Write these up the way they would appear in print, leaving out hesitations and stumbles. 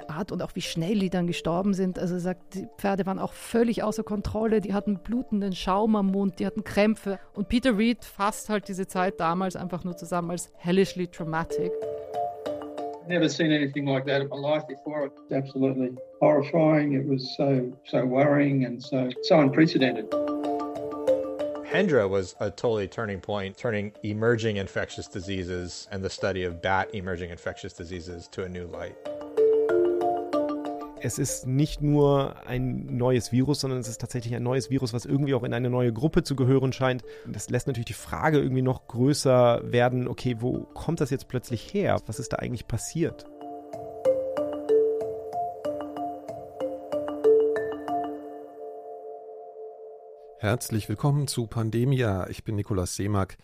diese Art und auch wie schnell die dann gestorben sind. Also er sagt, die Pferde waren auch völlig außer Kontrolle, die hatten blutenden Schaum am Mund, die hatten Krämpfe. Und Peter Reid fasst halt diese Zeit damals einfach nur zusammen als hellishly traumatic. Never seen anything like that in my life before. It's absolutely horrifying. It was so worrying and so unprecedented. Hendra was a totally turning point, turning emerging infectious diseases and the study of bat emerging infectious diseases to a new light. Es ist nicht nur ein neues Virus, sondern es ist tatsächlich ein neues Virus, was irgendwie auch in eine neue Gruppe zu gehören scheint. Das lässt natürlich die Frage irgendwie noch größer werden, okay, wo kommt das jetzt plötzlich her? Was ist da eigentlich passiert? Herzlich willkommen zu Pandemia. Ich bin Nikolaus Seemack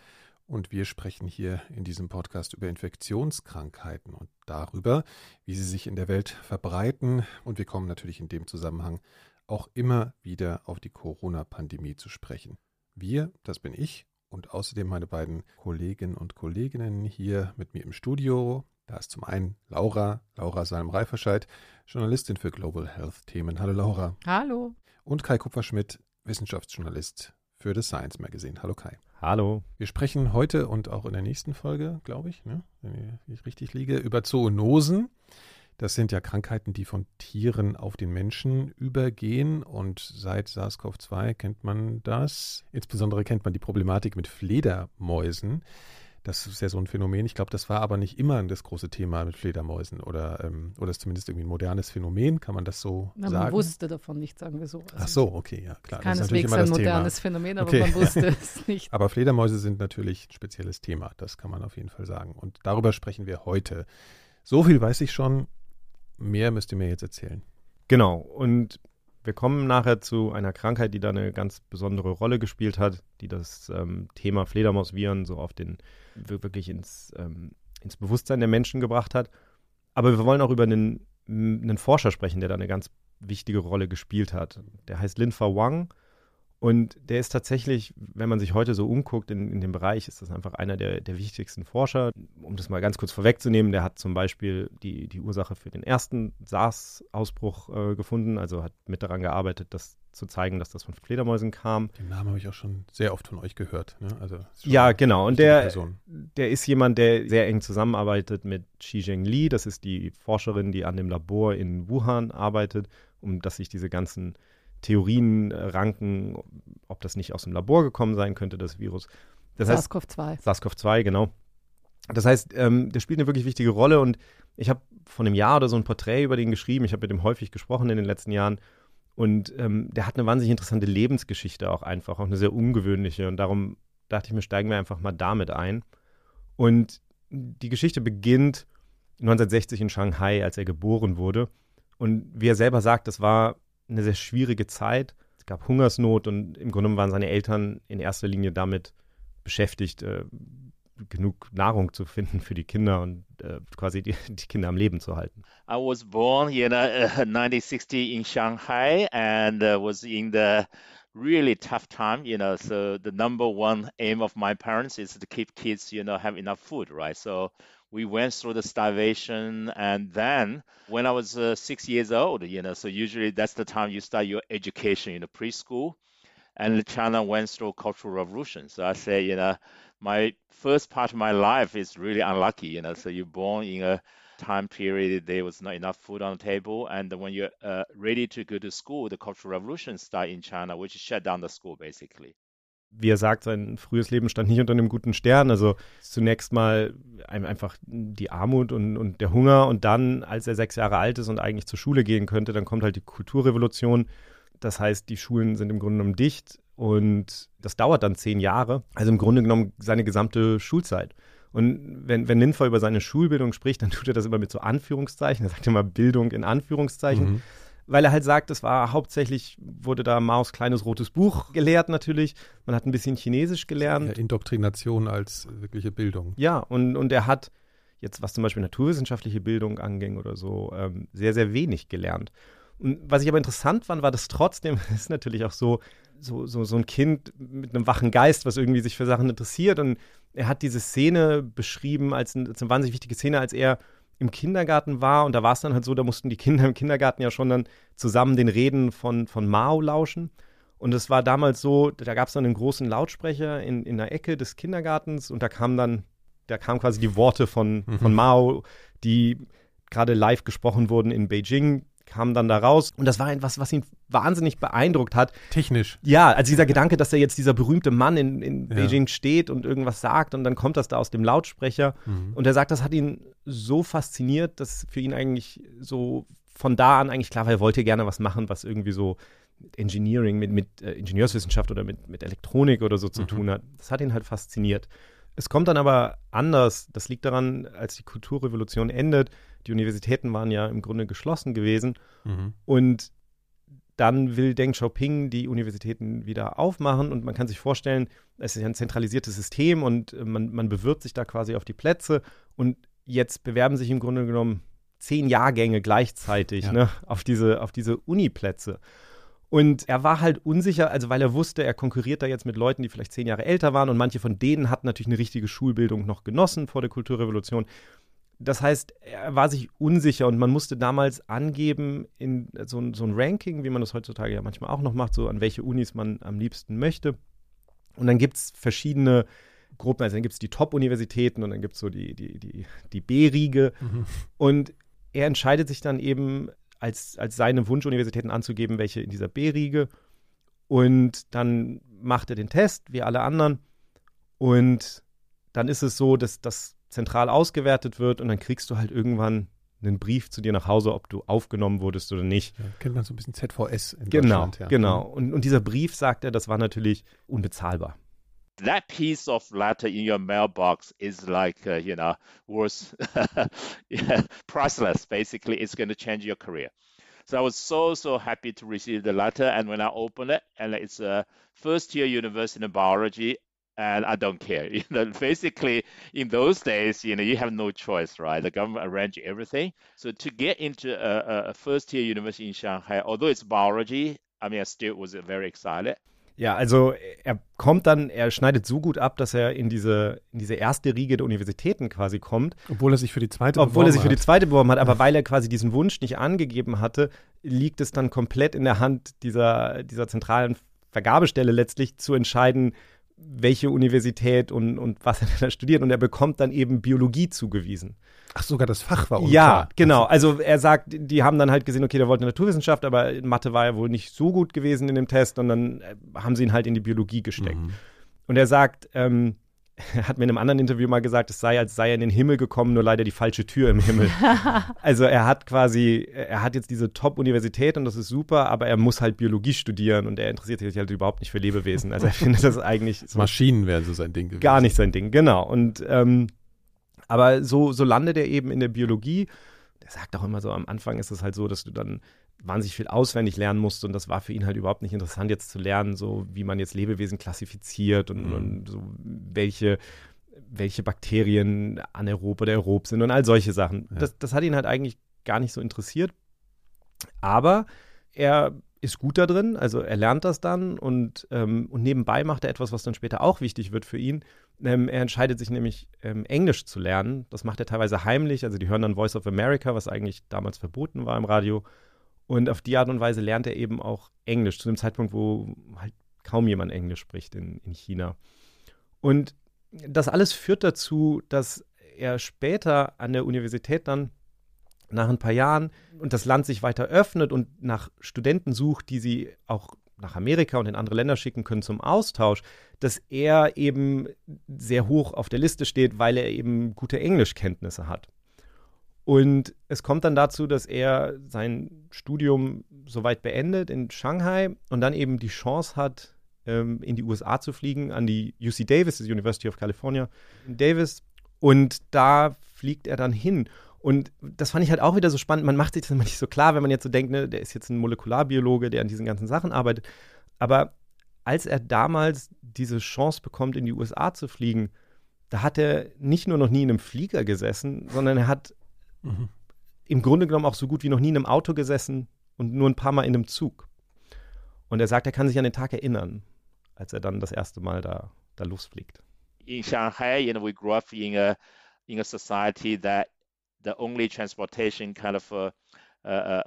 und wir sprechen hier in diesem Podcast über Infektionskrankheiten und darüber, wie sie sich in der Welt verbreiten. Und wir kommen natürlich in dem Zusammenhang auch immer wieder auf die Corona-Pandemie zu sprechen. Wir, das bin ich und außerdem meine beiden Kollegen und Kolleginnen hier mit mir im Studio. Da ist zum einen Laura Salm-Reiferscheid, Journalistin für Global Health-Themen. Hallo Laura. Hallo. Und Kai Kupferschmidt, Wissenschaftsjournalist für das Science Magazine. Hallo Kai. Hallo. Wir sprechen heute und auch in der nächsten Folge, glaube ich, ne, wenn ich richtig liege, über Zoonosen. Das sind ja Krankheiten, die von Tieren auf den Menschen übergehen. Und seit SARS-CoV-2 kennt man das. Insbesondere kennt man die Problematik mit Fledermäusen. Das ist ja so ein Phänomen. Ich glaube, das war aber nicht immer das große Thema mit Fledermäusen oder ist zumindest irgendwie ein modernes Phänomen. Kann man das so sagen? Man wusste davon nicht, sagen wir so. Also ach so, okay, ja klar. Das ist natürlich immer das Thema. Keineswegs ein modernes Phänomen, aber okay. Man wusste es nicht. Aber Fledermäuse sind natürlich ein spezielles Thema. Das kann man auf jeden Fall sagen. Und darüber sprechen wir heute. So viel weiß ich schon. Mehr müsst ihr mir jetzt erzählen. Genau. Und wir kommen nachher zu einer Krankheit, die da eine ganz besondere Rolle gespielt hat, die das Thema Fledermausviren so auf den wirklich ins Bewusstsein der Menschen gebracht hat. Aber wir wollen auch über einen Forscher sprechen, der da eine ganz wichtige Rolle gespielt hat. Der heißt Linfa Wang und der ist tatsächlich, wenn man sich heute so umguckt in dem Bereich, ist das einfach einer der wichtigsten Forscher. Um das mal ganz kurz vorwegzunehmen, der hat zum Beispiel die Ursache für den ersten SARS-Ausbruch gefunden, also hat mit daran gearbeitet, das zu zeigen, dass das von Fledermäusen kam. Den Namen habe ich auch schon sehr oft von euch gehört. Ne? Also ja, genau. Und der ist jemand, der sehr eng zusammenarbeitet mit Shi Zhengli. Das ist die Forscherin, die an dem Labor in Wuhan arbeitet, um das sich diese ganzen Theorien ranken, ob das nicht aus dem Labor gekommen sein könnte, das Virus. Das SARS-CoV-2. SARS-CoV-2, genau. Das heißt, der spielt eine wirklich wichtige Rolle und ich habe vor einem Jahr oder so ein Porträt über den geschrieben. Ich habe mit dem häufig gesprochen in den letzten Jahren. Und der hat eine wahnsinnig interessante Lebensgeschichte auch einfach, auch eine sehr ungewöhnliche. Und darum dachte ich mir, steigen wir einfach mal damit ein. Und die Geschichte beginnt 1960 in Shanghai, als er geboren wurde. Und wie er selber sagt, das war eine sehr schwierige Zeit. Es gab Hungersnot und im Grunde waren seine Eltern in erster Linie damit beschäftigt, genug Nahrung zu finden für die Kinder und quasi die Kinder am Leben zu halten. I was born in 1960 in Shanghai and was in the really tough time, so the number one aim of my parents is to keep kids, have enough food, right? So we went through the starvation and then when I was 6 years old, so usually that's the time you start your education in preschool. And China went through Cultural Revolution. So I say, my first part of my life is really unlucky, So you're born in a time period there was not enough food on the table. And when you're ready to go to school, the Cultural Revolution started in China, which shut down the school basically. Wie er sagt, sein frühes Leben stand nicht unter einem guten Stern. Also zunächst mal einfach die Armut und der Hunger. Und dann, als er 6 Jahre alt ist und eigentlich zur Schule gehen könnte, dann kommt halt die Kulturrevolution. Das heißt, die Schulen sind im Grunde genommen dicht und das dauert dann 10 Jahre. Also im Grunde genommen seine gesamte Schulzeit. Und wenn Linfa über seine Schulbildung spricht, dann tut er das immer mit so Anführungszeichen. Er sagt immer Bildung in Anführungszeichen, weil er halt sagt, es war hauptsächlich, wurde da Maos kleines rotes Buch gelehrt natürlich. Man hat ein bisschen Chinesisch gelernt. Ja, Indoktrination als wirkliche Bildung. Ja, und er hat jetzt, was zum Beispiel naturwissenschaftliche Bildung anging oder so, sehr, sehr wenig gelernt. Und was ich aber interessant fand, war das trotzdem, das ist natürlich auch so ein Kind mit einem wachen Geist, was irgendwie sich für Sachen interessiert. Und er hat diese Szene beschrieben als eine wahnsinnig wichtige Szene, als er im Kindergarten war. Und da war es dann halt so, da mussten die Kinder im Kindergarten ja schon dann zusammen den Reden von Mao lauschen. Und es war damals so, da gab es dann einen großen Lautsprecher in der Ecke des Kindergartens und da kamen quasi die Worte von Mao, die gerade live gesprochen wurden in Beijing, kamen dann da raus. Und das war etwas, was ihn wahnsinnig beeindruckt hat. Technisch. Ja, also dieser Gedanke, dass da jetzt dieser berühmte Mann in Beijing steht und irgendwas sagt und dann kommt das da aus dem Lautsprecher. Mhm. Und er sagt, das hat ihn so fasziniert, dass für ihn eigentlich so von da an eigentlich klar war, er wollte gerne was machen, was irgendwie so mit Engineering, mit Ingenieurswissenschaft oder mit Elektronik oder so zu tun hat. Das hat ihn halt fasziniert. Es kommt dann aber anders. Das liegt daran, als die Kulturrevolution endet, die Universitäten waren ja im Grunde geschlossen gewesen. Mhm. Und dann will Deng Xiaoping die Universitäten wieder aufmachen. Und man kann sich vorstellen, es ist ja ein zentralisiertes System und man bewirbt sich da quasi auf die Plätze. Und jetzt bewerben sich im Grunde genommen 10 Jahrgänge gleichzeitig auf diese Uniplätze. Und er war halt unsicher, also weil er wusste, er konkurriert da jetzt mit Leuten, die vielleicht 10 Jahre älter waren und manche von denen hatten natürlich eine richtige Schulbildung noch genossen vor der Kulturrevolution. Das heißt, er war sich unsicher und man musste damals angeben in so ein Ranking, wie man das heutzutage ja manchmal auch noch macht, so an welche Unis man am liebsten möchte. Und dann gibt es verschiedene Gruppen, also dann gibt es die Top-Universitäten und dann gibt es so die B-Riege. Mhm. Und er entscheidet sich dann eben, als seine Wunschuniversitäten anzugeben, welche in dieser B-Riege. Und dann macht er den Test, wie alle anderen. Und dann ist es so, dass das zentral ausgewertet wird und dann kriegst du halt irgendwann einen Brief zu dir nach Hause, ob du aufgenommen wurdest oder nicht. Ja, kennt man so ein bisschen ZVS in Deutschland. Genau. Und dieser Brief, sagt er, das war natürlich unbezahlbar. That piece of letter in your mailbox is like, worth priceless. Basically, it's going to change your career. So I was so happy to receive the letter. And when I opened it, and it's a first-year university in biology, and I don't care. Basically, in those days, you have no choice, right? The government arranged everything. So to get into a first-year university in Shanghai, although it's biology, I still was very excited. Ja, also er schneidet so gut ab, dass er in diese erste Riege der Universitäten quasi kommt. Obwohl er sich für die zweite beworben hat, aber weil er quasi diesen Wunsch nicht angegeben hatte, liegt es dann komplett in der Hand dieser zentralen Vergabestelle letztlich zu entscheiden, welche Universität und was er da studiert. Und er bekommt dann eben Biologie zugewiesen. Ach, sogar das Fach war unklar. Ja, genau. Also er sagt, die haben dann halt gesehen, okay, der wollte Naturwissenschaft, aber in Mathe war er wohl nicht so gut gewesen in dem Test. Und dann haben sie ihn halt in die Biologie gesteckt. Mhm. Und er sagt, er hat mir in einem anderen Interview mal gesagt, es sei, als sei er in den Himmel gekommen, nur leider die falsche Tür im Himmel. Also er hat jetzt diese Top-Universität und das ist super, aber er muss halt Biologie studieren und er interessiert sich halt überhaupt nicht für Lebewesen. Also er findet das eigentlich so. Maschinen wären so sein Ding gewesen. Gar nicht sein Ding, genau. Und aber so landet er eben in der Biologie. Er sagt auch immer so, am Anfang ist es halt so, dass du dann wahnsinnig viel auswendig lernen musst und das war für ihn halt überhaupt nicht interessant, jetzt zu lernen, so wie man jetzt Lebewesen klassifiziert und so welche Bakterien anaerob oder aerob sind und all solche Sachen. Ja. Das hat ihn halt eigentlich gar nicht so interessiert, aber er ist gut da drin, also er lernt das dann und nebenbei macht er etwas, was dann später auch wichtig wird für ihn. Er entscheidet sich nämlich, Englisch zu lernen. Das macht er teilweise heimlich. Also die hören dann Voice of America, was eigentlich damals verboten war im Radio. Und auf die Art und Weise lernt er eben auch Englisch, zu dem Zeitpunkt, wo halt kaum jemand Englisch spricht in China. Und das alles führt dazu, dass er später an der Universität dann nach ein paar Jahren und das Land sich weiter öffnet und nach Studenten sucht, die sie auch nach Amerika und in andere Länder schicken können zum Austausch, dass er eben sehr hoch auf der Liste steht, weil er eben gute Englischkenntnisse hat. Und es kommt dann dazu, dass er sein Studium soweit beendet in Shanghai und dann eben die Chance hat, in die USA zu fliegen, an die UC Davis, die University of California Davis. Und da fliegt er dann hin. Und das fand ich halt auch wieder so spannend. Man macht sich das immer nicht so klar, wenn man jetzt so denkt, ne, der ist jetzt ein Molekularbiologe, der an diesen ganzen Sachen arbeitet. Aber als er damals diese Chance bekommt, in die USA zu fliegen, da hat er nicht nur noch nie in einem Flieger gesessen, sondern er hat im Grunde genommen auch so gut wie noch nie in einem Auto gesessen und nur ein paar Mal in einem Zug. Und er sagt, er kann sich an den Tag erinnern, als er dann das erste Mal da losfliegt. In Shanghai, we grew up in a society that the only transportation kind of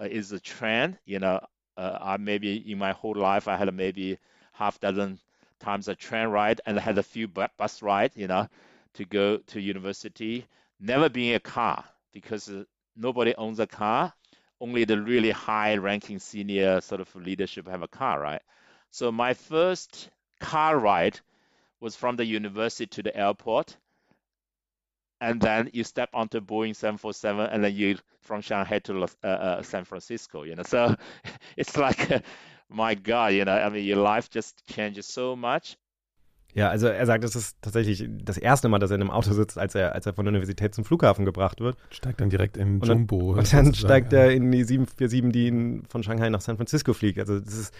is a trend. You know, I maybe in my whole life I had maybe half dozen times a train ride and I had a few bus rides, you know, to go to university. Never being a car because nobody owns a car. Only the really high-ranking senior sort of leadership have a car, right? So my first car ride was from the university to the airport. And then you step onto Boeing 747 and then you from Shanghai to San Francisco, you know? So it's like, my God, you know, I mean, your life just changes so much. Ja, also er sagt, das ist tatsächlich das erste Mal, dass er in einem Auto sitzt, als er von der Universität zum Flughafen gebracht wird. Steigt dann direkt im Jumbo. Und dann steigt er in die 747, die ihn von Shanghai nach San Francisco fliegt. Also das ist,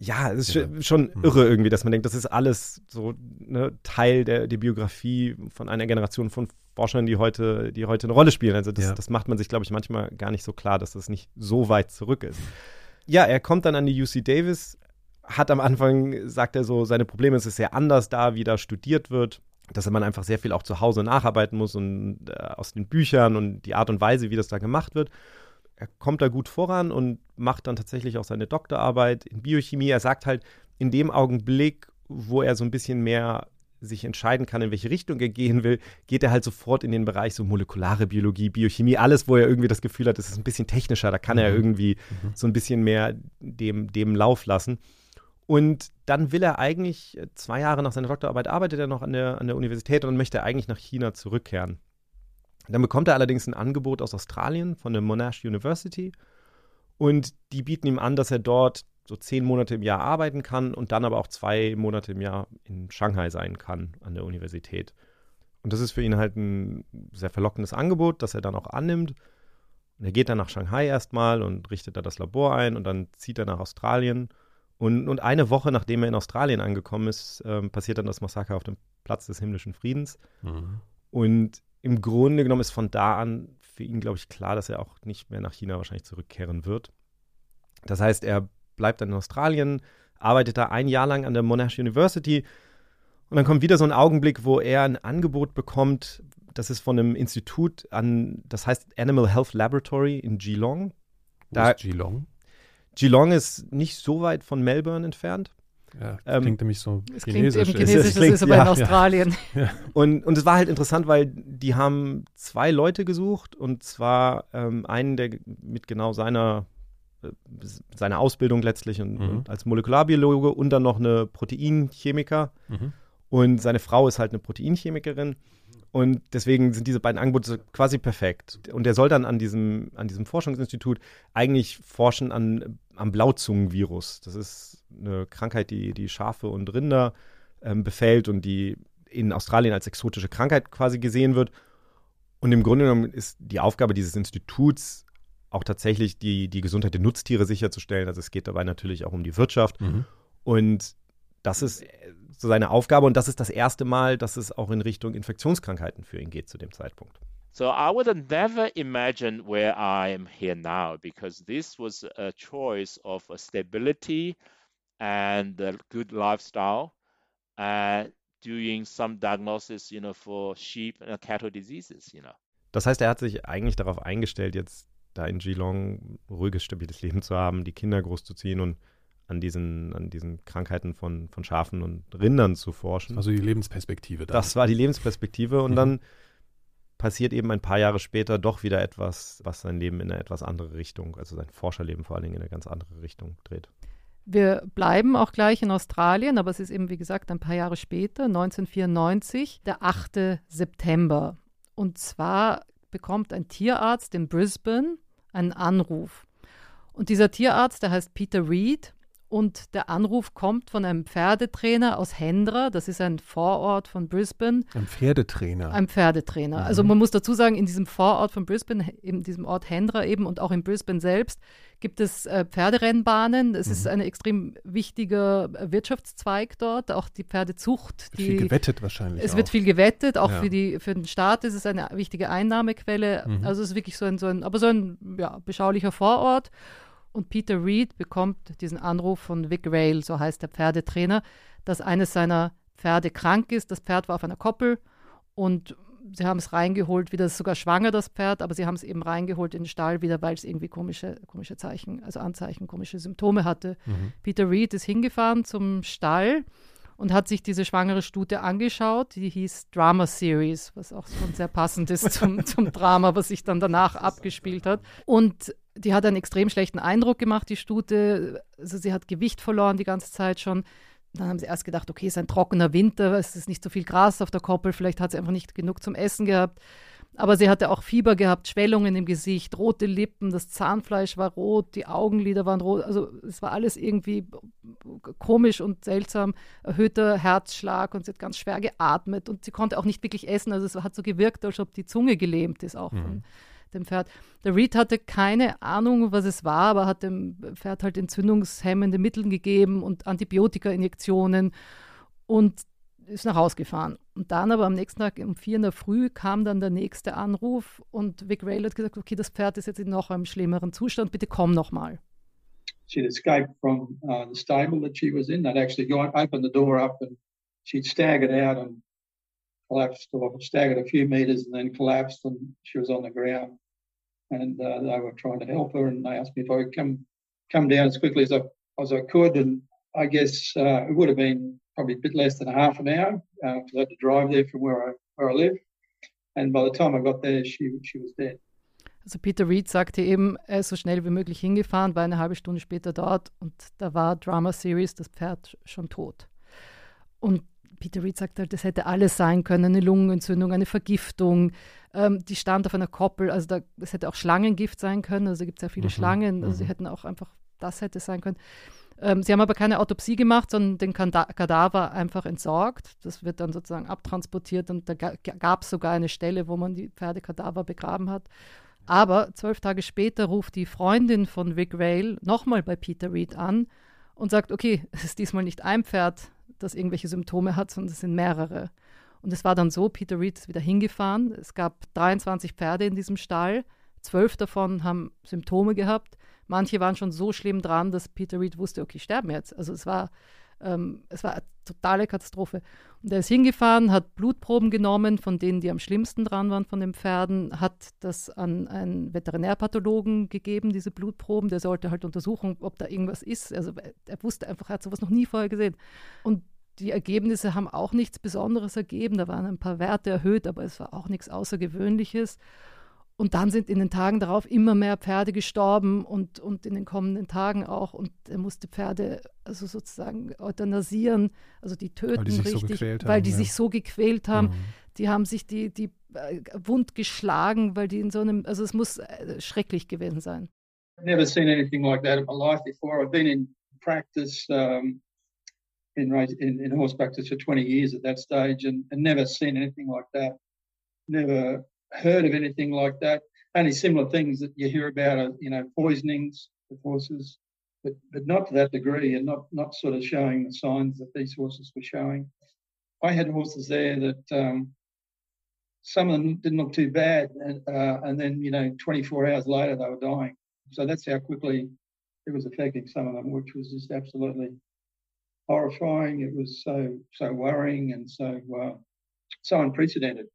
ja, es ist schon irre irgendwie, dass man denkt, das ist alles so, ne, Teil der Biografie von einer Generation von Forschern, die heute eine Rolle spielen. Also das macht man sich, glaube ich, manchmal gar nicht so klar, dass das nicht so weit zurück ist. Ja, er kommt dann an die UC Davis, hat am Anfang, sagt er so, seine Probleme, es ist sehr anders da, wie da studiert wird, dass man einfach sehr viel auch zu Hause nacharbeiten muss und aus den Büchern und die Art und Weise, wie das da gemacht wird. Er kommt da gut voran und macht dann tatsächlich auch seine Doktorarbeit in Biochemie. Er sagt halt, in dem Augenblick, wo er so ein bisschen mehr sich entscheiden kann, in welche Richtung er gehen will, geht er halt sofort in den Bereich so molekulare Biologie, Biochemie, alles, wo er irgendwie das Gefühl hat, das ist ein bisschen technischer, da kann er irgendwie so ein bisschen mehr dem Lauf lassen. Und dann will er eigentlich, 2 Jahre nach seiner Doktorarbeit arbeitet er noch an der Universität und möchte eigentlich nach China zurückkehren. Dann bekommt er allerdings ein Angebot aus Australien von der Monash University und die bieten ihm an, dass er dort so 10 Monate im Jahr arbeiten kann und dann aber auch 2 Monate im Jahr in Shanghai sein kann an der Universität. Und das ist für ihn halt ein sehr verlockendes Angebot, das er dann auch annimmt. Und er geht dann nach Shanghai erstmal und richtet da das Labor ein und dann zieht er nach Australien. Und eine Woche, nachdem er in Australien angekommen ist, passiert dann das Massaker auf dem Platz des Himmlischen Friedens. Mhm. Und im Grunde genommen ist von da an für ihn, glaube ich, klar, dass er auch nicht mehr nach China wahrscheinlich zurückkehren wird. Das heißt, er bleibt dann in Australien, arbeitet da 1 Jahr lang an der Monash University und dann kommt wieder so ein Augenblick, wo er ein Angebot bekommt, das ist von einem Institut an, das heißt Animal Health Laboratory in Geelong. Wo ist Geelong? Geelong ist nicht so weit von Melbourne entfernt. Ja, das klingt nämlich so chinesisch. Es klingt aber in Australien. Ja. Und es war halt interessant, weil die haben 2 Leute gesucht und zwar einen, der mit genau seiner Ausbildung letztlich und als Molekularbiologe und dann noch eine Proteinchemiker. Mhm. Und seine Frau ist halt eine Proteinchemikerin. Und deswegen sind diese beiden Angebote quasi perfekt. Und er soll dann an diesem Forschungsinstitut eigentlich forschen am Blauzungenvirus. Das ist eine Krankheit, die Schafe und Rinder befällt und die in Australien als exotische Krankheit quasi gesehen wird. Und im Grunde genommen ist die Aufgabe dieses Instituts auch tatsächlich die Gesundheit der Nutztiere sicherzustellen. Also es geht dabei natürlich auch um die Wirtschaft. Mhm. Und das ist so seine Aufgabe und das ist das erste Mal, dass es auch in Richtung Infektionskrankheiten für ihn geht zu dem Zeitpunkt. So I would never imagine where I am here now because this was a choice of stability and a good lifestyle and doing some diagnosis, you know, for sheep and cattle diseases, you know. Das heißt, er hat sich eigentlich darauf eingestellt, jetzt da in Geelong ruhiges, stabiles Leben zu haben, die Kinder großzuziehen und an diesen Krankheiten von Schafen und Rindern zu forschen. Also die Lebensperspektive. Dann. Das war die Lebensperspektive und dann passiert eben ein paar Jahre später doch wieder etwas, was sein Leben in eine etwas andere Richtung, also sein Forscherleben vor allen Dingen in eine ganz andere Richtung dreht. Wir bleiben auch gleich in Australien, aber es ist eben, wie gesagt, ein paar Jahre später, 1994, der 8. September. Und zwar bekommt ein Tierarzt in Brisbane einen Anruf. Und dieser Tierarzt, der heißt Peter Reid. Und der Anruf kommt von einem Pferdetrainer aus Hendra, das ist ein Vorort von Brisbane. Ein Pferdetrainer? Ein Pferdetrainer. Mhm. Also man muss dazu sagen, in diesem Vorort von Brisbane, in diesem Ort Hendra eben und auch in Brisbane selbst, gibt es Pferderennbahnen. Es ist ein extrem wichtiger Wirtschaftszweig dort, auch die Pferdezucht. Wird viel gewettet wahrscheinlich. Es wird viel gewettet, auch für den Staat ist es eine wichtige Einnahmequelle. Mhm. Also es ist wirklich so ein beschaulicher Vorort. Und Peter Reid bekommt diesen Anruf von Vic Rail, so heißt der Pferdetrainer, dass eines seiner Pferde krank ist. Das Pferd war auf einer Koppel und sie haben es reingeholt, wieder sogar schwanger, das Pferd, aber sie haben es eben reingeholt in den Stall wieder, weil es irgendwie komische Zeichen, also Anzeichen, komische Symptome hatte. Mhm. Peter Reid ist hingefahren zum Stall und hat sich diese schwangere Stute angeschaut, die hieß Drama Series, was auch schon sehr passend ist zum Drama, was sich dann danach abgespielt hat. Und die hat einen extrem schlechten Eindruck gemacht, die Stute, also sie hat Gewicht verloren die ganze Zeit schon. Dann haben sie erst gedacht, okay, es ist ein trockener Winter, es ist nicht so viel Gras auf der Koppel, vielleicht hat sie einfach nicht genug zum Essen gehabt. Aber sie hatte auch Fieber gehabt, Schwellungen im Gesicht, rote Lippen, das Zahnfleisch war rot, die Augenlider waren rot. Also es war alles irgendwie komisch und seltsam, erhöhter Herzschlag und sie hat ganz schwer geatmet und sie konnte auch nicht wirklich essen. Also es hat so gewirkt, als ob die Zunge gelähmt ist auch von dem Pferd. Der Reid hatte keine Ahnung, was es war, aber hat dem Pferd halt entzündungshemmende Mittel gegeben und Antibiotika-Injektionen und ist nach Hause gefahren. Und dann aber am nächsten Tag um 4 Uhr kam dann der nächste Anruf und Vic Rail hat gesagt, okay, das Pferd ist jetzt in noch einem schlimmeren Zustand, bitte komm nochmal. She'd escaped from the stable that she was in. I'd actually opened the door up and she'd staggered out and collapsed, or staggered a few meters and then collapsed, and she was on the ground. And they were trying to help her, and they asked me if I could come down as quickly as I could. And I guess it would have been probably a bit less than a half an hour because I had to drive there from where I live. And by the time I got there, she was dead. Also Peter Reid sagte eben, er ist so schnell wie möglich hingefahren, war eine halbe Stunde später dort und da war Drama Series, das Pferd, schon tot. Und Peter Reid sagt halt, das hätte alles sein können, eine Lungenentzündung, eine Vergiftung, die stand auf einer Koppel, also das hätte auch Schlangengift sein können, also gibt es ja viele Schlangen, also sie hätten auch einfach, das hätte sein können. Sie haben aber keine Autopsie gemacht, sondern den Kadaver einfach entsorgt, das wird dann sozusagen abtransportiert und da gab es sogar eine Stelle, wo man die Pferdekadaver begraben hat. Aber 12 Tage später ruft die Freundin von Vic Rail nochmal bei Peter Reid an und sagt, okay, es ist diesmal nicht ein Pferd, das irgendwelche Symptome hat, sondern es sind mehrere. Und es war dann so, Peter Reid ist wieder hingefahren. Es gab 23 Pferde in diesem Stall, 12 davon haben Symptome gehabt. Manche waren schon so schlimm dran, dass Peter Reid wusste, okay, sterben jetzt. Also es war eine totale Katastrophe. Und er ist hingefahren, hat Blutproben genommen von denen, die am schlimmsten dran waren von den Pferden, hat das an einen Veterinärpathologen gegeben, diese Blutproben. Der sollte halt untersuchen, ob da irgendwas ist. Also er wusste einfach, er hat sowas noch nie vorher gesehen. Und die Ergebnisse haben auch nichts Besonderes ergeben. Da waren ein paar Werte erhöht, aber es war auch nichts Außergewöhnliches. Und dann sind in den Tagen darauf immer mehr Pferde gestorben und in den kommenden Tagen auch. Und er musste Pferde also sozusagen euthanasieren, also die töten richtig, weil die sich so gequält haben. Die haben sich die wund geschlagen, weil die in so einem, also es muss schrecklich gewesen sein. I've never seen anything like that in my life before. I've been in practice, in horse practice for 20 years at that stage and never seen anything like that. Never heard of anything like that. Only similar things that you hear about are, poisonings of horses, but not to that degree and not sort of showing the signs that these horses were showing. I had horses there that some of them didn't look too bad and then, 24 hours later they were dying. So that's how quickly it was affecting some of them, which was just absolutely horrifying. It was so worrying and so unprecedented.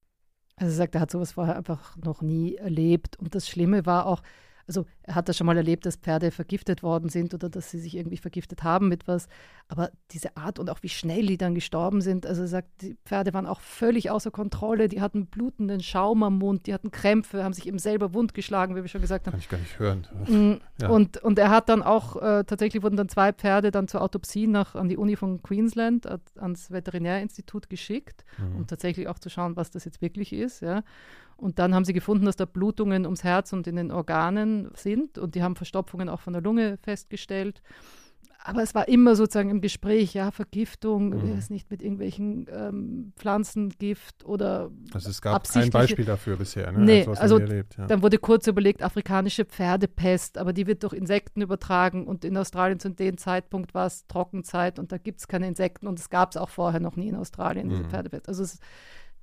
Also er sagt, er hat sowas vorher einfach noch nie erlebt. Und das Schlimme war auch, also er hat das schon mal erlebt, dass Pferde vergiftet worden sind oder dass sie sich irgendwie vergiftet haben mit was. Aber diese Art und auch wie schnell die dann gestorben sind, also er sagt, die Pferde waren auch völlig außer Kontrolle. Die hatten blutenden Schaum am Mund, die hatten Krämpfe, haben sich eben selber wund geschlagen, wie wir schon gesagt haben. Kann ich gar nicht hören. Ja. Und er hat dann auch, tatsächlich wurden dann 2 Pferde dann zur Autopsie an die Uni von Queensland, ans Veterinärinstitut geschickt, um tatsächlich auch zu schauen, was das jetzt wirklich ist, ja. Und dann haben sie gefunden, dass da Blutungen ums Herz und in den Organen sind. Und die haben Verstopfungen auch von der Lunge festgestellt. Aber es war immer sozusagen im Gespräch, ja, Vergiftung, nicht mit irgendwelchen Pflanzengift oder also es gab kein Beispiel dafür bisher, ne? Nee, also erlebt, ja. Dann wurde kurz überlegt, afrikanische Pferdepest, aber die wird durch Insekten übertragen. Und in Australien zu dem Zeitpunkt war es Trockenzeit und da gibt es keine Insekten. Und es gab es auch vorher noch nie in Australien, diese Pferdepest. Also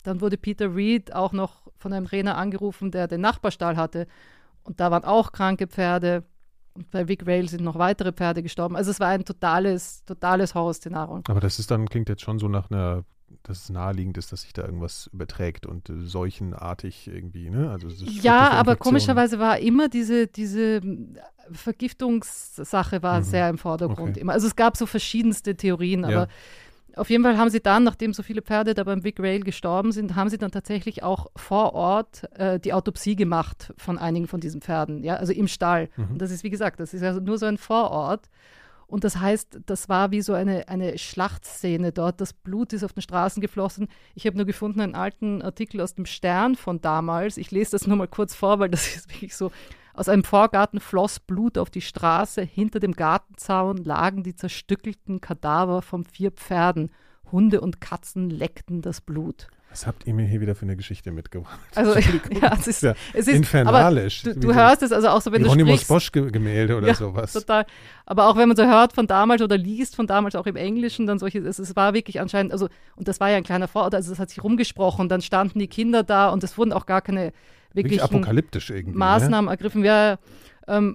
dann wurde Peter Reid auch noch von einem Trainer angerufen, der den Nachbarstall hatte. Und da waren auch kranke Pferde. Und bei Vic Rail sind noch weitere Pferde gestorben. Also es war ein totales Horrorszenario. Aber das klingt jetzt schon so nach einer dass es naheliegend ist, dass sich da irgendwas überträgt und seuchenartig irgendwie, ne? Also ja, aber komischerweise war immer diese Vergiftungssache war sehr im Vordergrund. Okay. Immer. Also es gab so verschiedenste Theorien, aber auf jeden Fall haben sie dann, nachdem so viele Pferde da beim Vic Rail gestorben sind, haben sie dann tatsächlich auch vor Ort die Autopsie gemacht von einigen von diesen Pferden, ja, also im Stall. Mhm. Und das ist, wie gesagt, das ist also nur so ein Vorort. Und das heißt, das war wie so eine Schlachtszene dort. Das Blut ist auf den Straßen geflossen. Ich habe nur gefunden einen alten Artikel aus dem Stern von damals. Ich lese das nur mal kurz vor, weil das ist wirklich so. Aus einem Vorgarten floss Blut auf die Straße. Hinter dem Gartenzaun lagen die zerstückelten Kadaver von 4 Pferden. Hunde und Katzen leckten das Blut. Was habt ihr mir hier wieder für eine Geschichte mitgebracht? Also, ja, es ist infernalisch. Du hörst es also auch so, wenn Hieronymus du sprichst. Bosch-Gemälde oder ja, sowas. Total. Aber auch wenn man so hört von damals oder liest von damals, auch im Englischen, dann solche, es war wirklich anscheinend, also, und das war ja ein kleiner Vorort, also das hat sich rumgesprochen, dann standen die Kinder da und es wurden auch gar keine wirklich apokalyptisch irgendwie, Maßnahmen ergriffen. Ja,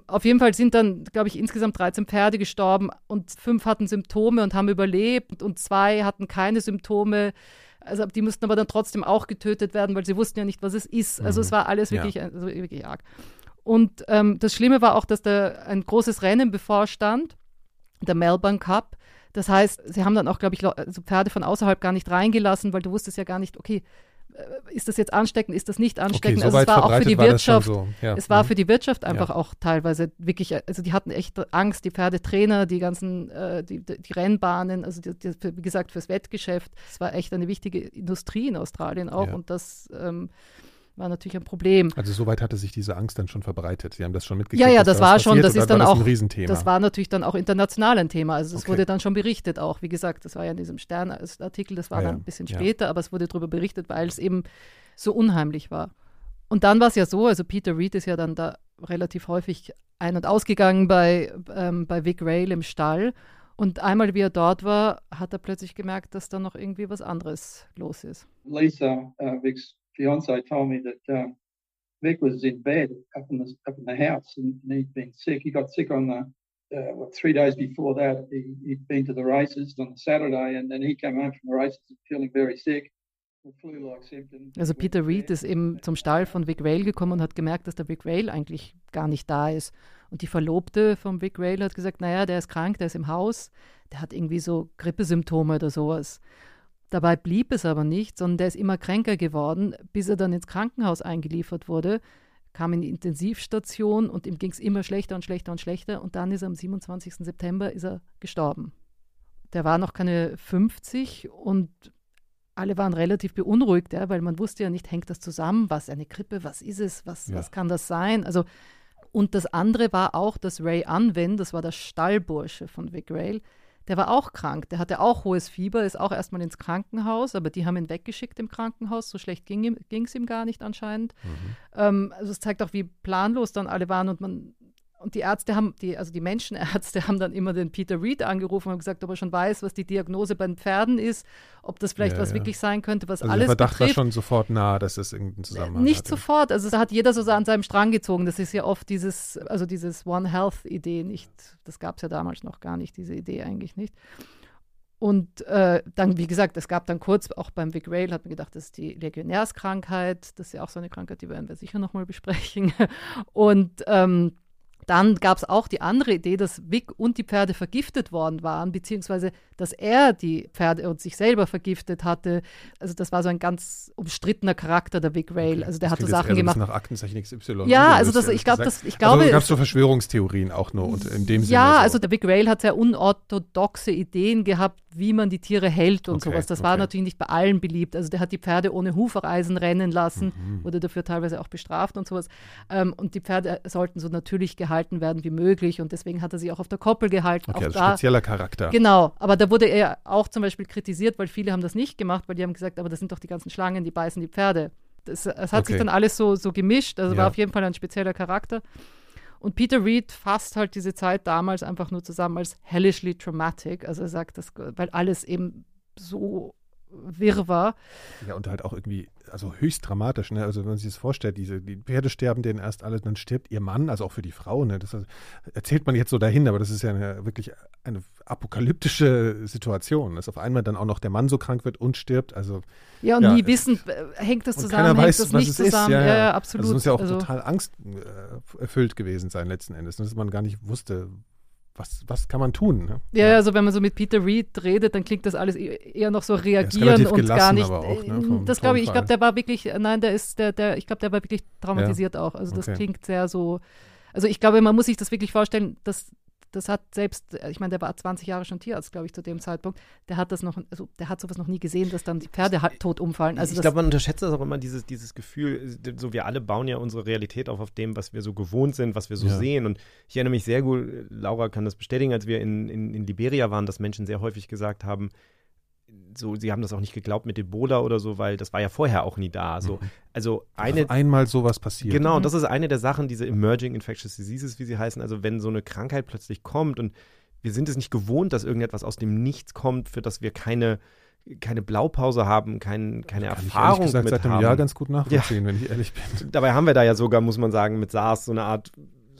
auf jeden Fall sind dann, glaube ich, insgesamt 13 Pferde gestorben und 5 hatten Symptome und haben überlebt und 2 hatten keine Symptome. Also die mussten aber dann trotzdem auch getötet werden, weil sie wussten ja nicht, was es ist. Also es war alles wirklich, also wirklich arg. Und das Schlimme war auch, dass da ein großes Rennen bevorstand, der Melbourne Cup. Das heißt, sie haben dann auch, glaube ich, also Pferde von außerhalb gar nicht reingelassen, weil du wusstest ja gar nicht, okay, ist das jetzt ansteckend, ist das nicht ansteckend? Okay, so also es war auch für die Wirtschaft, so. Es war für die Wirtschaft einfach auch teilweise wirklich, also die hatten echt Angst, die Pferdetrainer, die ganzen, die Rennbahnen, also wie gesagt, fürs Wettgeschäft. Es war echt eine wichtige Industrie in Australien auch und das war natürlich ein Problem. Also soweit hatte sich diese Angst dann schon verbreitet. Sie haben das schon mitgekriegt. Ja, ja, das war schon, das ist dann auch ein Riesenthema. Das war natürlich dann auch international ein Thema. Also es wurde dann schon berichtet auch. Wie gesagt, das war ja in diesem Stern-Artikel, das war dann ein bisschen später, aber es wurde darüber berichtet, weil es eben so unheimlich war. Und dann war es ja so, also Peter Reid ist ja dann da relativ häufig ein- und ausgegangen bei Vic Rail im Stall. Und einmal, wie er dort war, hat er plötzlich gemerkt, dass da noch irgendwie was anderes los ist. Lisa, Vic's fiance told me that Vic was in bed up in the house, and he'd been sick. He got sick on the 3 days before that. He'd been to the races on the Saturday, and then he came home from the races feeling very sick. Also Peter Reid ist eben zum Stall von Vic Rail gekommen und hat gemerkt, dass der Vic Rail eigentlich gar nicht da ist. Und die Verlobte von Vic Rail hat gesagt, naja, der ist krank, der ist im Haus, der hat irgendwie so Grippesymptome oder sowas. Dabei blieb es aber nicht, sondern der ist immer kränker geworden, bis er dann ins Krankenhaus eingeliefert wurde, kam in die Intensivstation und ihm ging es immer schlechter und schlechter und schlechter und dann ist er am 27. September ist er gestorben. Der war noch keine 50 und alle waren relativ beunruhigt, ja, weil man wusste ja nicht, hängt das zusammen, was eine Grippe, was ist es, was kann das sein? Also, und das andere war auch, dass Ray Unwin, das war der Stallbursche von Vic Rail, der war auch krank, der hatte auch hohes Fieber, ist auch erstmal ins Krankenhaus, aber die haben ihn weggeschickt im Krankenhaus, so schlecht ging es ihm gar nicht anscheinend. Mhm. Also es zeigt auch, wie planlos dann alle waren und die Ärzte haben, die Menschenärzte haben dann immer den Peter Reid angerufen und haben gesagt, ob er schon weiß, was die Diagnose bei den Pferden ist, ob das vielleicht was wirklich sein könnte, was also alles betrifft. Der Verdacht war schon sofort nah, dass es irgendeinen Zusammenhang hat. Nicht sofort, also da hat jeder so an seinem Strang gezogen. Das ist ja oft dieses One Health-Idee nicht, das gab es ja damals noch gar nicht, diese Idee eigentlich nicht. Und dann, wie gesagt, es gab dann kurz, auch beim Vic Rail hat man gedacht, das ist die Legionärskrankheit, das ist ja auch so eine Krankheit, die werden wir sicher nochmal besprechen. Und dann gab es auch die andere Idee, dass Vic und die Pferde vergiftet worden waren, beziehungsweise, dass er die Pferde und sich selber vergiftet hatte. Also das war so ein ganz umstrittener Charakter, der Vic Rail. Okay. Also der hat so Sachen gemacht. Nach Aktenzeichen XY. Ja, also ich glaube. Also gab es so Verschwörungstheorien auch nur und in dem Sinne. Ja, so. Also der Vic Rail hat sehr unorthodoxe Ideen gehabt, wie man die Tiere hält und sowas. Das war natürlich nicht bei allen beliebt. Also der hat die Pferde ohne Hufeisen rennen lassen, wurde dafür teilweise auch bestraft und sowas. Und die Pferde sollten so natürlich gehalten werden wie möglich und deswegen hat er sie auch auf der Koppel gehalten. Okay, auch also da, spezieller Charakter. Genau, aber da wurde er auch zum Beispiel kritisiert, weil viele haben das nicht gemacht, weil die haben gesagt, aber das sind doch die ganzen Schlangen, die beißen die Pferde. Es hat sich dann alles so gemischt, also war auf jeden Fall ein spezieller Charakter. Und Peter Reid fasst halt diese Zeit damals einfach nur zusammen als hellishly traumatic, also er sagt, weil alles eben so Wirrwarr. Ja, und halt auch irgendwie, also höchst dramatisch, ne? Also wenn man sich das vorstellt, die Pferde sterben denen erst alles, dann stirbt ihr Mann, also auch für die Frau, ne? Das erzählt man jetzt so dahin, aber das ist ja wirklich eine apokalyptische Situation, dass auf einmal dann auch noch der Mann so krank wird und stirbt, also. Ja, und ja, nie wissen, hängt das zusammen, keiner weiß, hängt das was nicht es zusammen. Ist. Ja, ja, ja, absolut. Also es muss ja auch total angsterfüllt gewesen sein letzten Endes, dass man gar nicht wusste, was kann man tun? Ne? Ja, also wenn man so mit Peter Reid redet, dann klingt das alles eher noch so reagieren ja, und gar nicht. Auch, ne, das glaube ich. Ich glaube, der war wirklich, der war wirklich traumatisiert ja. auch. Also das klingt sehr so. Also ich glaube, man muss sich das wirklich vorstellen, dass das hat selbst, ich meine, der war 20 Jahre schon Tierarzt, glaube ich, zu dem Zeitpunkt. Der hat sowas noch nie gesehen, dass dann die Pferde tot umfallen. Also ich glaube, man unterschätzt das auch immer, dieses Gefühl, so wir alle bauen ja unsere Realität auf dem, was wir so gewohnt sind, was wir so sehen. Und ich erinnere mich sehr gut, Laura kann das bestätigen, als wir in Liberia waren, dass Menschen sehr häufig gesagt haben, so, sie haben das auch nicht geglaubt mit Ebola oder so, weil das war ja vorher auch nie da. So, also einmal sowas passiert. Genau, das ist eine der Sachen, diese Emerging Infectious Diseases, wie sie heißen. Also wenn so eine Krankheit plötzlich kommt und wir sind es nicht gewohnt, dass irgendetwas aus dem Nichts kommt, für das wir keine Blaupause haben, keine Erfahrung mit haben. Seit einem Jahr ganz gut nachvollziehen, wenn ich ehrlich bin. Dabei haben wir da ja sogar, muss man sagen, mit SARS so eine Art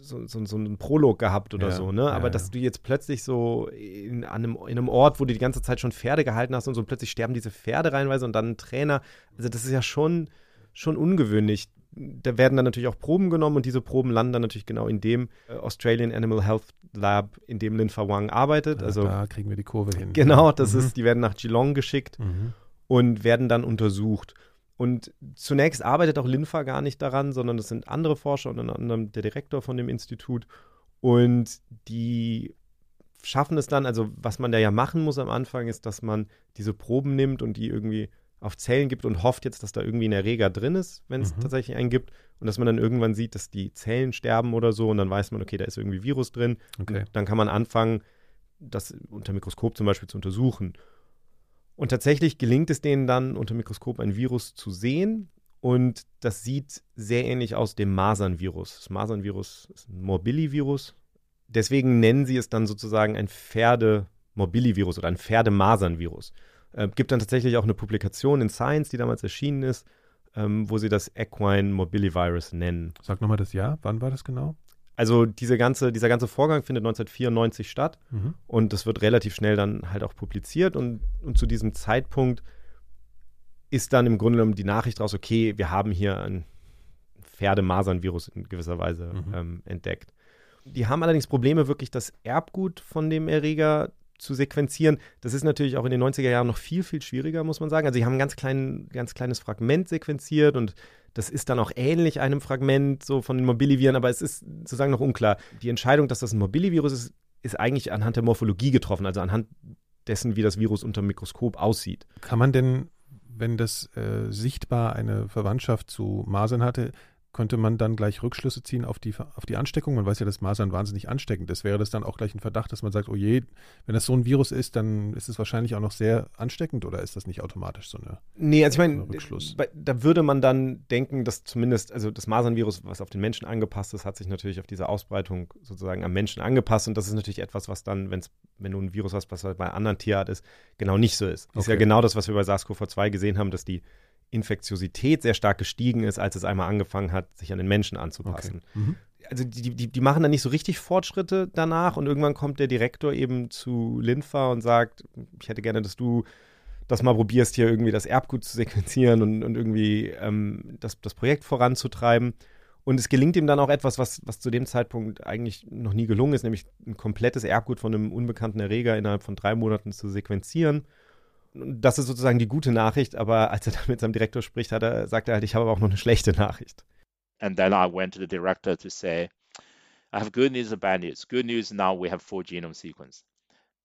so einen Prolog gehabt oder so, ne? Aber dass du jetzt plötzlich so in einem Ort, wo du die ganze Zeit schon Pferde gehalten hast und so, und plötzlich sterben diese Pferde reihenweise und dann ein Trainer. Also das ist ja schon ungewöhnlich. Da werden dann natürlich auch Proben genommen und diese Proben landen dann natürlich genau in dem Australian Animal Health Lab, in dem Linfa Wang arbeitet. Also da kriegen wir die Kurve hin. Genau, das ist, die werden nach Geelong geschickt und werden dann untersucht. Und zunächst arbeitet auch Linfa gar nicht daran, sondern das sind andere Forscher und unter anderem der Direktor von dem Institut. Und die schaffen es dann, also was man da ja machen muss am Anfang, ist, dass man diese Proben nimmt und die irgendwie auf Zellen gibt und hofft jetzt, dass da irgendwie ein Erreger drin ist, wenn es tatsächlich einen gibt. Und dass man dann irgendwann sieht, dass die Zellen sterben oder so. Und dann weiß man, okay, da ist irgendwie Virus drin. Okay. Dann kann man anfangen, das unter Mikroskop zum Beispiel zu untersuchen. Und tatsächlich gelingt es denen dann, unter Mikroskop ein Virus zu sehen. Und das sieht sehr ähnlich aus dem Masernvirus. Das Masernvirus ist ein Morbillivirus. Deswegen nennen sie es dann sozusagen ein Pferde-Morbillivirus oder ein Pferde-Masernvirus. Gibt dann tatsächlich auch eine Publikation in Science, die damals erschienen ist, wo sie das Equine Morbillivirus nennen. Sag nochmal das Jahr. Wann war das genau? Also dieser ganze Vorgang findet 1994 statt und das wird relativ schnell dann halt auch publiziert und zu diesem Zeitpunkt ist dann im Grunde genommen die Nachricht raus, okay, wir haben hier ein Pferdemasernvirus in gewisser Weise entdeckt. Die haben allerdings Probleme, wirklich das Erbgut von dem Erreger zu sequenzieren. Das ist natürlich auch in den 90er Jahren noch viel, viel schwieriger, muss man sagen. Also sie haben ein ganz kleines Fragment sequenziert und das ist dann auch ähnlich einem Fragment so von den Morbilliviren, aber es ist sozusagen noch unklar. Die Entscheidung, dass das ein Morbillivirus ist, ist eigentlich anhand der Morphologie getroffen, also anhand dessen, wie das Virus unter dem Mikroskop aussieht. Kann man denn, wenn das sichtbar eine Verwandtschaft zu Masern hatte, könnte man dann gleich Rückschlüsse ziehen auf die Ansteckung? Man weiß ja, dass Masern wahnsinnig ansteckend ist. Wäre das dann auch gleich ein Verdacht, dass man sagt, oh je, wenn das so ein Virus ist, dann ist es wahrscheinlich auch noch sehr ansteckend, oder ist das nicht automatisch so eine Nee, also ich meine, Rückschluss? Da würde man dann denken, dass zumindest, also das Masernvirus, was auf den Menschen angepasst ist, hat sich natürlich auf diese Ausbreitung sozusagen am Menschen angepasst, und das ist natürlich etwas, was dann, wenn du ein Virus hast, was bei einer anderen Tierart ist, genau nicht so ist. Das ist ja genau das, was wir bei SARS-CoV-2 gesehen haben, dass die Infektiosität sehr stark gestiegen ist, als es einmal angefangen hat, sich an den Menschen anzupassen. Okay. Also die machen dann nicht so richtig Fortschritte danach, und irgendwann kommt der Direktor eben zu Linfa und sagt, ich hätte gerne, dass du das mal probierst, hier irgendwie das Erbgut zu sequenzieren und irgendwie das Projekt voranzutreiben. Und es gelingt ihm dann auch etwas, was zu dem Zeitpunkt eigentlich noch nie gelungen ist, nämlich ein komplettes Erbgut von einem unbekannten Erreger innerhalb von 3 Monaten zu sequenzieren. Das ist sozusagen die gute Nachricht, aber als er dann mit seinem Direktor spricht, sagt er halt, ich habe aber auch noch eine schlechte Nachricht. And then I went to the director to say, I have good news and bad news. Good news, now we have 4 genome sequence.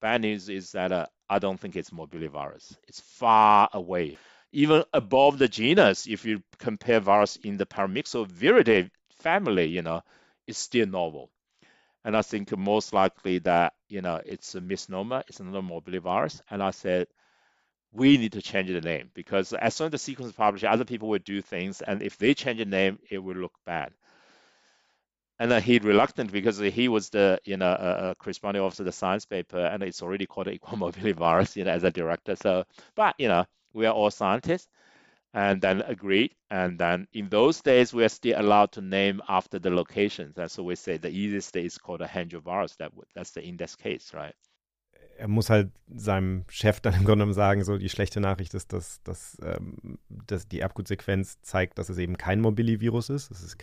Bad news is that I don't think it's morbillivirus. It's far away. Even above the genus, if you compare virus in the Paramyxoviridae family, it's still novel. And I think most likely that, it's a misnomer. It's not a morbillivirus. And I said, we need to change the name, because as soon as the sequence is published, other people will do things, and if they change the name, it will look bad. And he reluctant, because he was the corresponding officer of the science paper, and it's already called Equine Morbillivirus as a director. So, but We are all scientists, and then agreed. And then in those days, we are still allowed to name after the locations. That's what we say. The easiest day is called a Hendra virus. That's the index case, right? Er muss halt seinem Chef dann im Grunde genommen sagen, so die schlechte Nachricht ist, dass die Erbgutsequenz zeigt, dass es eben kein Morbillivirus ist. Es ist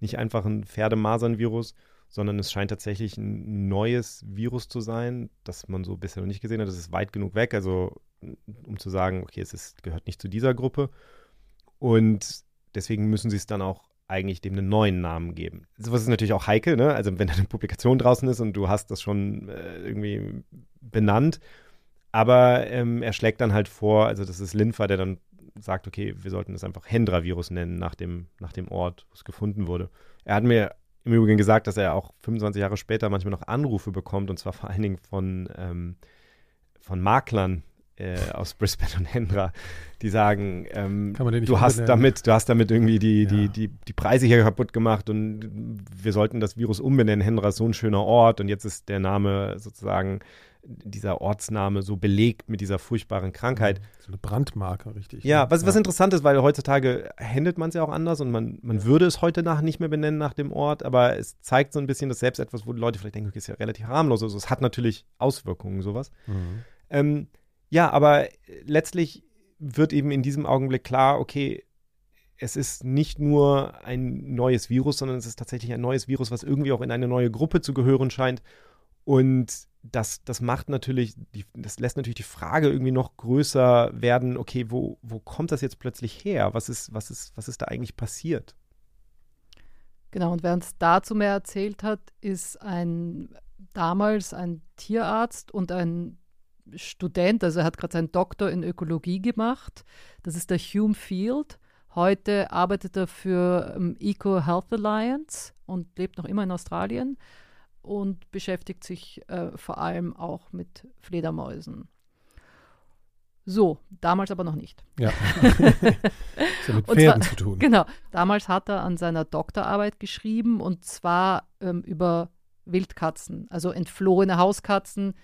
nicht einfach ein Pferdemasernvirus, sondern es scheint tatsächlich ein neues Virus zu sein, das man so bisher noch nicht gesehen hat. Das ist weit genug weg, also um zu sagen, okay, gehört nicht zu dieser Gruppe. Und deswegen müssen sie es dann auch eigentlich dem einen neuen Namen geben. Sowas ist natürlich auch heikel, ne? Also wenn eine Publikation draußen ist und du hast das schon irgendwie benannt, aber er schlägt dann halt vor, also das ist Linfa, der dann sagt, okay, wir sollten es einfach Hendra-Virus nennen nach dem Ort, wo es gefunden wurde. Er hat mir im Übrigen gesagt, dass er auch 25 Jahre später manchmal noch Anrufe bekommt, und zwar vor allen Dingen von Maklern aus Brisbane und Hendra, die sagen, du hast damit irgendwie die Preise hier kaputt gemacht und wir sollten das Virus umbenennen. Hendra ist so ein schöner Ort und jetzt ist der Name sozusagen, dieser Ortsname so belegt mit dieser furchtbaren Krankheit. So eine Brandmarke, richtig. Ja, was interessant ist, weil heutzutage handelt man es ja auch anders und man würde es heute nicht mehr benennen nach dem Ort, aber es zeigt so ein bisschen, dass selbst etwas, wo die Leute vielleicht denken, okay, ist ja relativ harmlos, also es hat natürlich Auswirkungen, sowas. Mhm. Ja, aber letztlich wird eben in diesem Augenblick klar, okay, es ist nicht nur ein neues Virus, sondern es ist tatsächlich ein neues Virus, was irgendwie auch in eine neue Gruppe zu gehören scheint. Und das lässt natürlich die Frage irgendwie noch größer werden, okay, wo kommt das jetzt plötzlich her? Was ist da eigentlich passiert? Genau, und wer uns dazu mehr erzählt hat, ist damals ein Tierarzt und ein Student, also er hat gerade seinen Doktor in Ökologie gemacht. Das ist der Hume Field. Heute arbeitet er für EcoHealth Alliance und lebt noch immer in Australien und beschäftigt sich vor allem auch mit Fledermäusen. So, damals aber noch nicht. Ja, das hat mit Pferden zu tun. Genau, damals hat er an seiner Doktorarbeit geschrieben, und zwar über Wildkatzen, also entflohene Hauskatzen,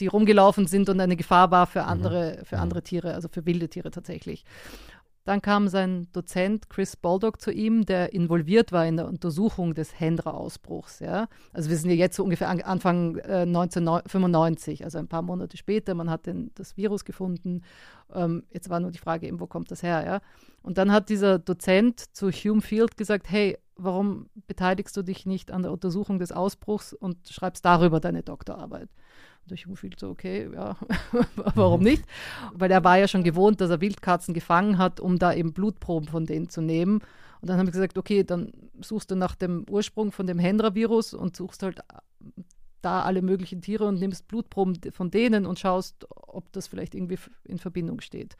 die rumgelaufen sind und eine Gefahr war für andere Tiere, also für wilde Tiere tatsächlich. Dann kam sein Dozent Chris Baldock zu ihm, der involviert war in der Untersuchung des Hendra-Ausbruchs. Ja? Also wir sind ja jetzt so ungefähr Anfang 1995, also ein paar Monate später. Man hat das Virus gefunden. Jetzt war nur die Frage eben, wo kommt das her? Ja? Und dann hat dieser Dozent zu Hume Field gesagt, hey, warum beteiligst du dich nicht an der Untersuchung des Ausbruchs und schreibst darüber deine Doktorarbeit? Und ich fühle so, okay, ja, warum nicht? Weil er war ja schon gewohnt, dass er Wildkatzen gefangen hat, um da eben Blutproben von denen zu nehmen. Und dann haben wir gesagt, okay, dann suchst du nach dem Ursprung von dem Hendra-Virus und suchst halt da alle möglichen Tiere und nimmst Blutproben von denen und schaust, ob das vielleicht irgendwie in Verbindung steht.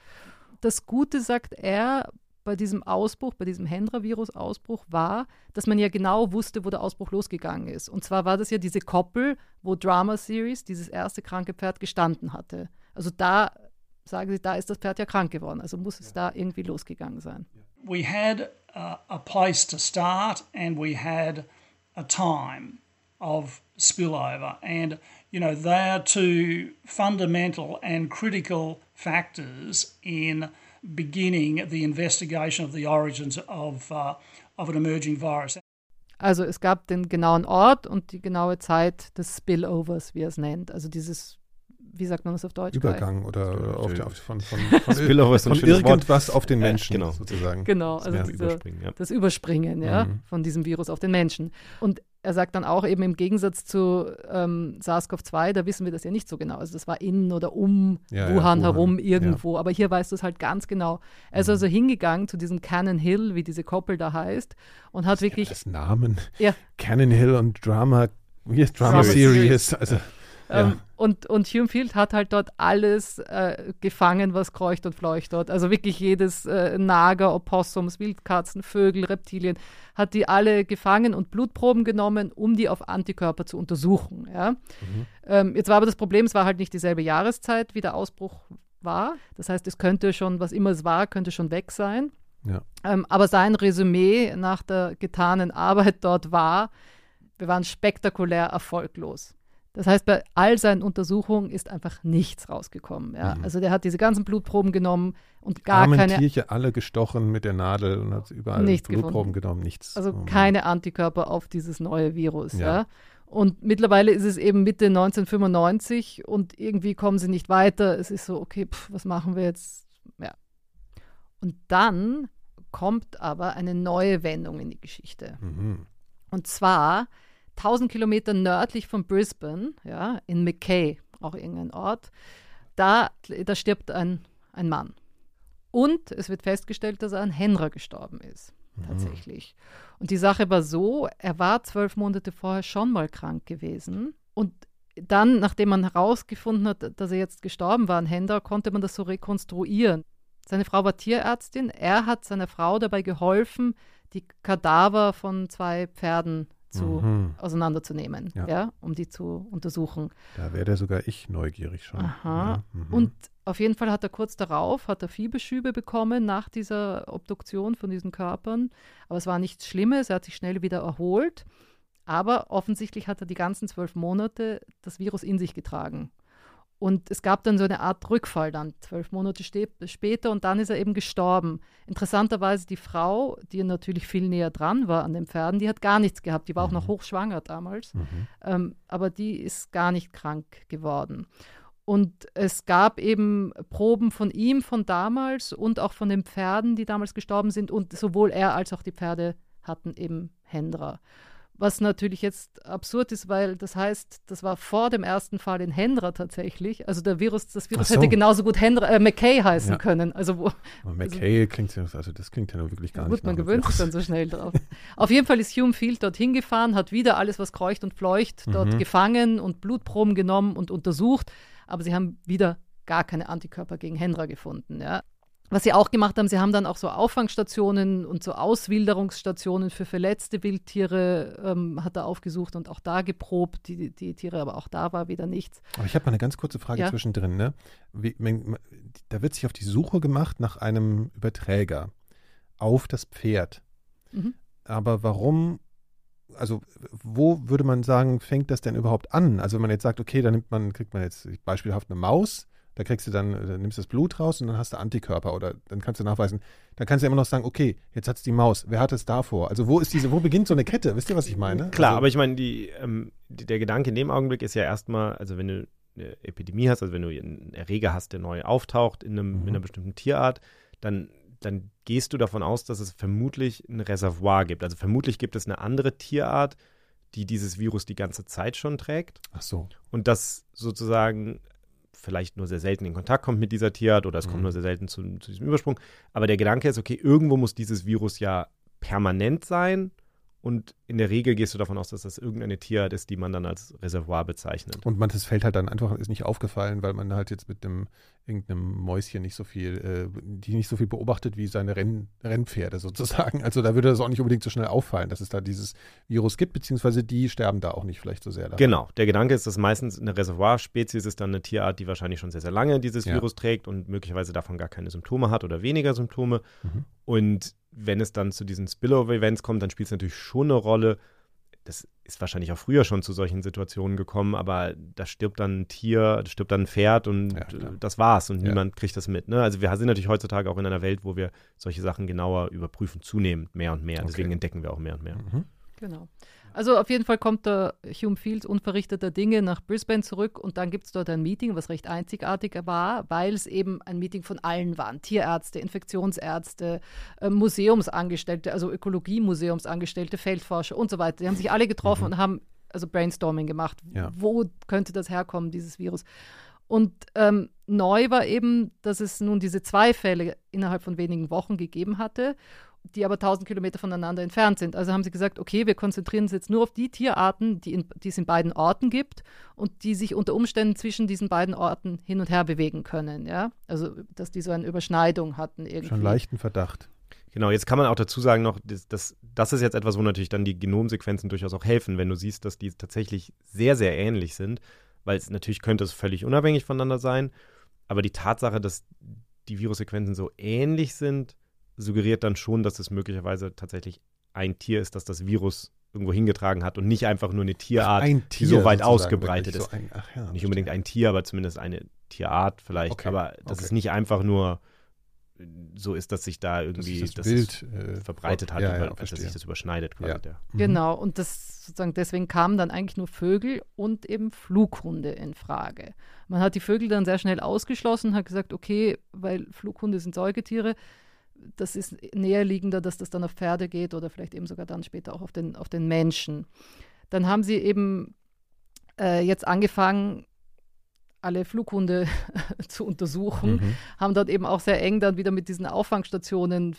Das Gute, sagt er, bei diesem Ausbruch, bei diesem Hendra-Virus-Ausbruch war, dass man ja genau wusste, wo der Ausbruch losgegangen ist. Und zwar war das ja diese Koppel, wo Drama Series, dieses erste kranke Pferd, gestanden hatte. Also da, sagen sie, da ist das Pferd ja krank geworden. Also muss es da irgendwie losgegangen sein. We had a place to start and we had a time of spillover. And, you know, they are two fundamental and critical factors in beginning the investigation of the origins of an emerging virus. Also es gab den genauen Ort und die genaue Zeit des Spillovers, wie er es nennt. Also dieses, wie sagt man das auf Deutsch? Übergang oder von Spillover ist ein schönes Wort. Irgendwas auf den Menschen, genau, sozusagen. Genau, also das Überspringen von diesem Virus auf den Menschen. Und er sagt dann auch eben, im Gegensatz zu SARS-CoV-2, da wissen wir das ja nicht so genau. Also das war in oder um Wuhan herum irgendwo. Ja. Aber hier weißt du es halt ganz genau. Er ist also hingegangen zu diesem Cannon Hill, wie diese Koppel da heißt, und hat wirklich das Namen. Ja. Cannon Hill und Drama Series. Also, und Hume Field hat halt dort alles gefangen, was kreucht und fleucht dort. Also wirklich jedes Nager, Opossums, Wildkatzen, Vögel, Reptilien, hat die alle gefangen und Blutproben genommen, um die auf Antikörper zu untersuchen. Ja? Jetzt war aber das Problem, es war halt nicht dieselbe Jahreszeit, wie der Ausbruch war. Das heißt, es könnte schon, was immer es war, könnte schon weg sein. Ja. Aber sein Resümee nach der getanen Arbeit dort war, wir waren spektakulär erfolglos. Das heißt, bei all seinen Untersuchungen ist einfach nichts rausgekommen. Ja? Mhm. Also der hat diese ganzen Blutproben genommen und gar keine Tierchen alle gestochen mit der Nadel und hat überall Blutproben genommen, nichts. Also keine Antikörper auf dieses neue Virus. Ja. Ja? Und mittlerweile ist es eben Mitte 1995 und irgendwie kommen sie nicht weiter. Es ist so, okay, was machen wir jetzt? Ja. Und dann kommt aber eine neue Wendung in die Geschichte. Mhm. Und zwar 1000 Kilometer nördlich von Brisbane, ja, in McKay, auch irgendein Ort, da stirbt ein Mann. Und es wird festgestellt, dass er an Hendra gestorben ist, tatsächlich. Mhm. Und die Sache war so, er war 12 Monate vorher schon mal krank gewesen. Und dann, nachdem man herausgefunden hat, dass er jetzt gestorben war an Hendra, konnte man das so rekonstruieren. Seine Frau war Tierärztin. Er hat seiner Frau dabei geholfen, die Kadaver von 2 Pferden auseinanderzunehmen, ja. Ja, um die zu untersuchen. Da wäre sogar ich neugierig schon. Aha. Ja, und auf jeden Fall hat er kurz darauf Fieberschübe bekommen nach dieser Obduktion von diesen Körpern. Aber es war nichts Schlimmes, er hat sich schnell wieder erholt. Aber offensichtlich hat er die ganzen 12 Monate das Virus in sich getragen. Und es gab dann so eine Art Rückfall dann, 12 Monate später, und dann ist er eben gestorben. Interessanterweise die Frau, die natürlich viel näher dran war an den Pferden, die hat gar nichts gehabt. Die war auch noch hochschwanger damals, aber die ist gar nicht krank geworden. Und es gab eben Proben von ihm von damals und auch von den Pferden, die damals gestorben sind. Und sowohl er als auch die Pferde hatten eben Hendra. Was natürlich jetzt absurd ist, weil das heißt, das war vor dem ersten Fall in Hendra tatsächlich. Also das Virus hätte genauso gut McKay heißen können. Also McKay klingt ja, also das klingt ja wirklich gar nicht. Gut, man gewöhnt sich dann so schnell drauf. Auf jeden Fall ist Hume Field dorthin gefahren, hat wieder alles, was kreucht und fleucht, dort gefangen und Blutproben genommen und untersucht. Aber sie haben wieder gar keine Antikörper gegen Hendra gefunden, ja. Was sie auch gemacht haben, sie haben dann auch so Auffangstationen und so Auswilderungsstationen für verletzte Wildtiere hat er aufgesucht und auch da geprobt, die Tiere, aber auch da war wieder nichts. Aber ich habe mal eine ganz kurze Frage zwischendrin, ne? Da wird sich auf die Suche gemacht nach einem Überträger auf das Pferd. Mhm. Aber warum, also wo würde man sagen, fängt das denn überhaupt an? Also wenn man jetzt sagt, okay, dann kriegt man jetzt beispielhaft eine Maus. Da kriegst du dann nimmst das Blut raus und dann hast du Antikörper oder dann kannst du nachweisen. Dann kannst du immer noch sagen, okay, jetzt hat es die Maus. Wer hat es davor? Also wo beginnt so eine Kette? Wisst ihr, was ich meine? Klar, also, aber ich meine, der Gedanke in dem Augenblick ist ja erstmal, also wenn du eine Epidemie hast, also wenn du einen Erreger hast, der neu auftaucht in einer bestimmten Tierart, dann gehst du davon aus, dass es vermutlich ein Reservoir gibt. Also vermutlich gibt es eine andere Tierart, die dieses Virus die ganze Zeit schon trägt. Ach so. Und das sozusagen vielleicht nur sehr selten in Kontakt kommt mit dieser Tierart oder es kommt nur sehr selten zu diesem Übersprung. Aber der Gedanke ist, okay, irgendwo muss dieses Virus ja permanent sein und in der Regel gehst du davon aus, dass das irgendeine Tierart ist, die man dann als Reservoir bezeichnet. Und das fällt halt dann einfach, ist nicht aufgefallen, weil man halt jetzt mit irgendeinem Mäuschen nicht so viel, die nicht so viel beobachtet wie seine Rennpferde sozusagen. Also da würde das auch nicht unbedingt so schnell auffallen, dass es da dieses Virus gibt, beziehungsweise die sterben da auch nicht vielleicht so sehr daran. Genau, der Gedanke ist, dass meistens eine Reservoirspezies ist dann eine Tierart, die wahrscheinlich schon sehr, sehr lange dieses Virus trägt und möglicherweise davon gar keine Symptome hat oder weniger Symptome. Mhm. Und wenn es dann zu diesen Spillover-Events kommt, dann spielt es natürlich schon eine Rolle. Das ist wahrscheinlich auch früher schon zu solchen Situationen gekommen, aber da stirbt dann ein Tier, da stirbt dann ein Pferd und das war's und niemand kriegt das mit. Ne? Also wir sind natürlich heutzutage auch in einer Welt, wo wir solche Sachen genauer überprüfen, zunehmend mehr und mehr. Okay. Deswegen entdecken wir auch mehr und mehr. Mhm. Genau. Also auf jeden Fall kommt der Hume Fields unverrichteter Dinge nach Brisbane zurück und dann gibt es dort ein Meeting, was recht einzigartig war, weil es eben ein Meeting von allen waren. Tierärzte, Infektionsärzte, Museumsangestellte, also Ökologie-Museumsangestellte, Feldforscher und so weiter. Die haben sich alle getroffen und haben also Brainstorming gemacht. Ja. Wo könnte das herkommen, dieses Virus? Und neu war eben, dass es nun diese 2 Fälle innerhalb von wenigen Wochen gegeben hatte, die aber 1000 Kilometer voneinander entfernt sind. Also haben sie gesagt, okay, wir konzentrieren uns jetzt nur auf die Tierarten, die es in beiden Orten gibt und die sich unter Umständen zwischen diesen beiden Orten hin und her bewegen können. Ja? Also, dass die so eine Überschneidung hatten irgendwie. Schon leichten Verdacht. Genau, jetzt kann man auch dazu sagen noch, das ist jetzt etwas, wo natürlich dann die Genomsequenzen durchaus auch helfen, wenn du siehst, dass die tatsächlich sehr, sehr ähnlich sind, weil es natürlich könnte es völlig unabhängig voneinander sein, aber die Tatsache, dass die Virussequenzen so ähnlich sind, suggeriert dann schon, dass es möglicherweise tatsächlich ein Tier ist, das das Virus irgendwo hingetragen hat und nicht einfach nur eine Tierart, die so weit ausgebreitet ist. Nicht unbedingt ein Tier, aber zumindest eine Tierart vielleicht. Okay. Aber dass es nicht einfach nur so ist, dass sich da irgendwie das Bild verbreitet hat, dass sich das überschneidet. Quasi, ja. Genau, und das sozusagen deswegen kamen dann eigentlich nur Vögel und eben Flughunde in Frage. Man hat die Vögel dann sehr schnell ausgeschlossen, hat gesagt, okay, weil Flughunde sind Säugetiere, das ist näherliegender, dass das dann auf Pferde geht oder vielleicht eben sogar dann später auch auf den Menschen. Dann haben sie eben jetzt angefangen, alle Flughunde zu untersuchen, haben dort eben auch sehr eng dann wieder mit diesen Auffangstationen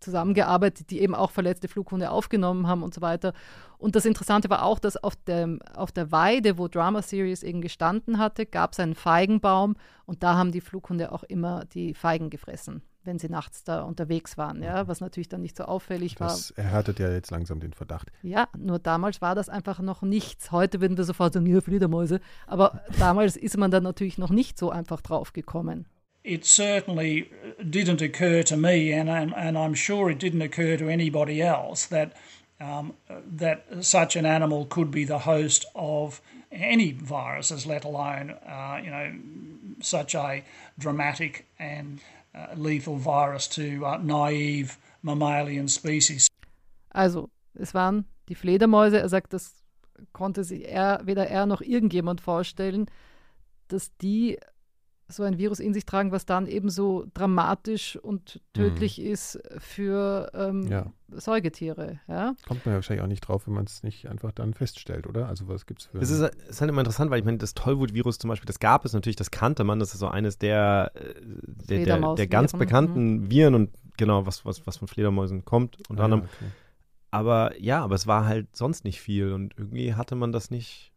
zusammengearbeitet, die eben auch verletzte Flughunde aufgenommen haben und so weiter. Und das Interessante war auch, dass auf der Weide, wo Drama Series eben gestanden hatte, gab es einen Feigenbaum und da haben die Flughunde auch immer die Feigen gefressen, wenn sie nachts da unterwegs waren, ja, was natürlich dann nicht so auffällig war. Das erhärtet ja jetzt langsam den Verdacht. Ja, nur damals war das einfach noch nichts. Heute würden wir sofort sagen, ja, Fledermäuse. Aber damals ist man dann natürlich noch nicht so einfach drauf gekommen. It certainly didn't occur to me, and I'm sure it didn't occur to anybody else, that such an animal could be the host of any viruses, let alone, such a dramatic and lethal virus to naive mammalian species. Also, es waren die Fledermäuse. Er sagt, das konnte sich weder er noch irgendjemand vorstellen, dass die so ein Virus in sich tragen, was dann eben so dramatisch und tödlich ist für Säugetiere. Ja? Kommt man ja wahrscheinlich auch nicht drauf, wenn man es nicht einfach dann feststellt, oder? Also was gibt's für... Es ist halt immer interessant, weil ich meine, das Tollwut-Virus zum Beispiel, das gab es natürlich, das kannte man, das ist so eines der ganz bekannten Viren und genau, was von Fledermäusen kommt unter anderem. Okay. Aber es war halt sonst nicht viel und irgendwie hatte man das nicht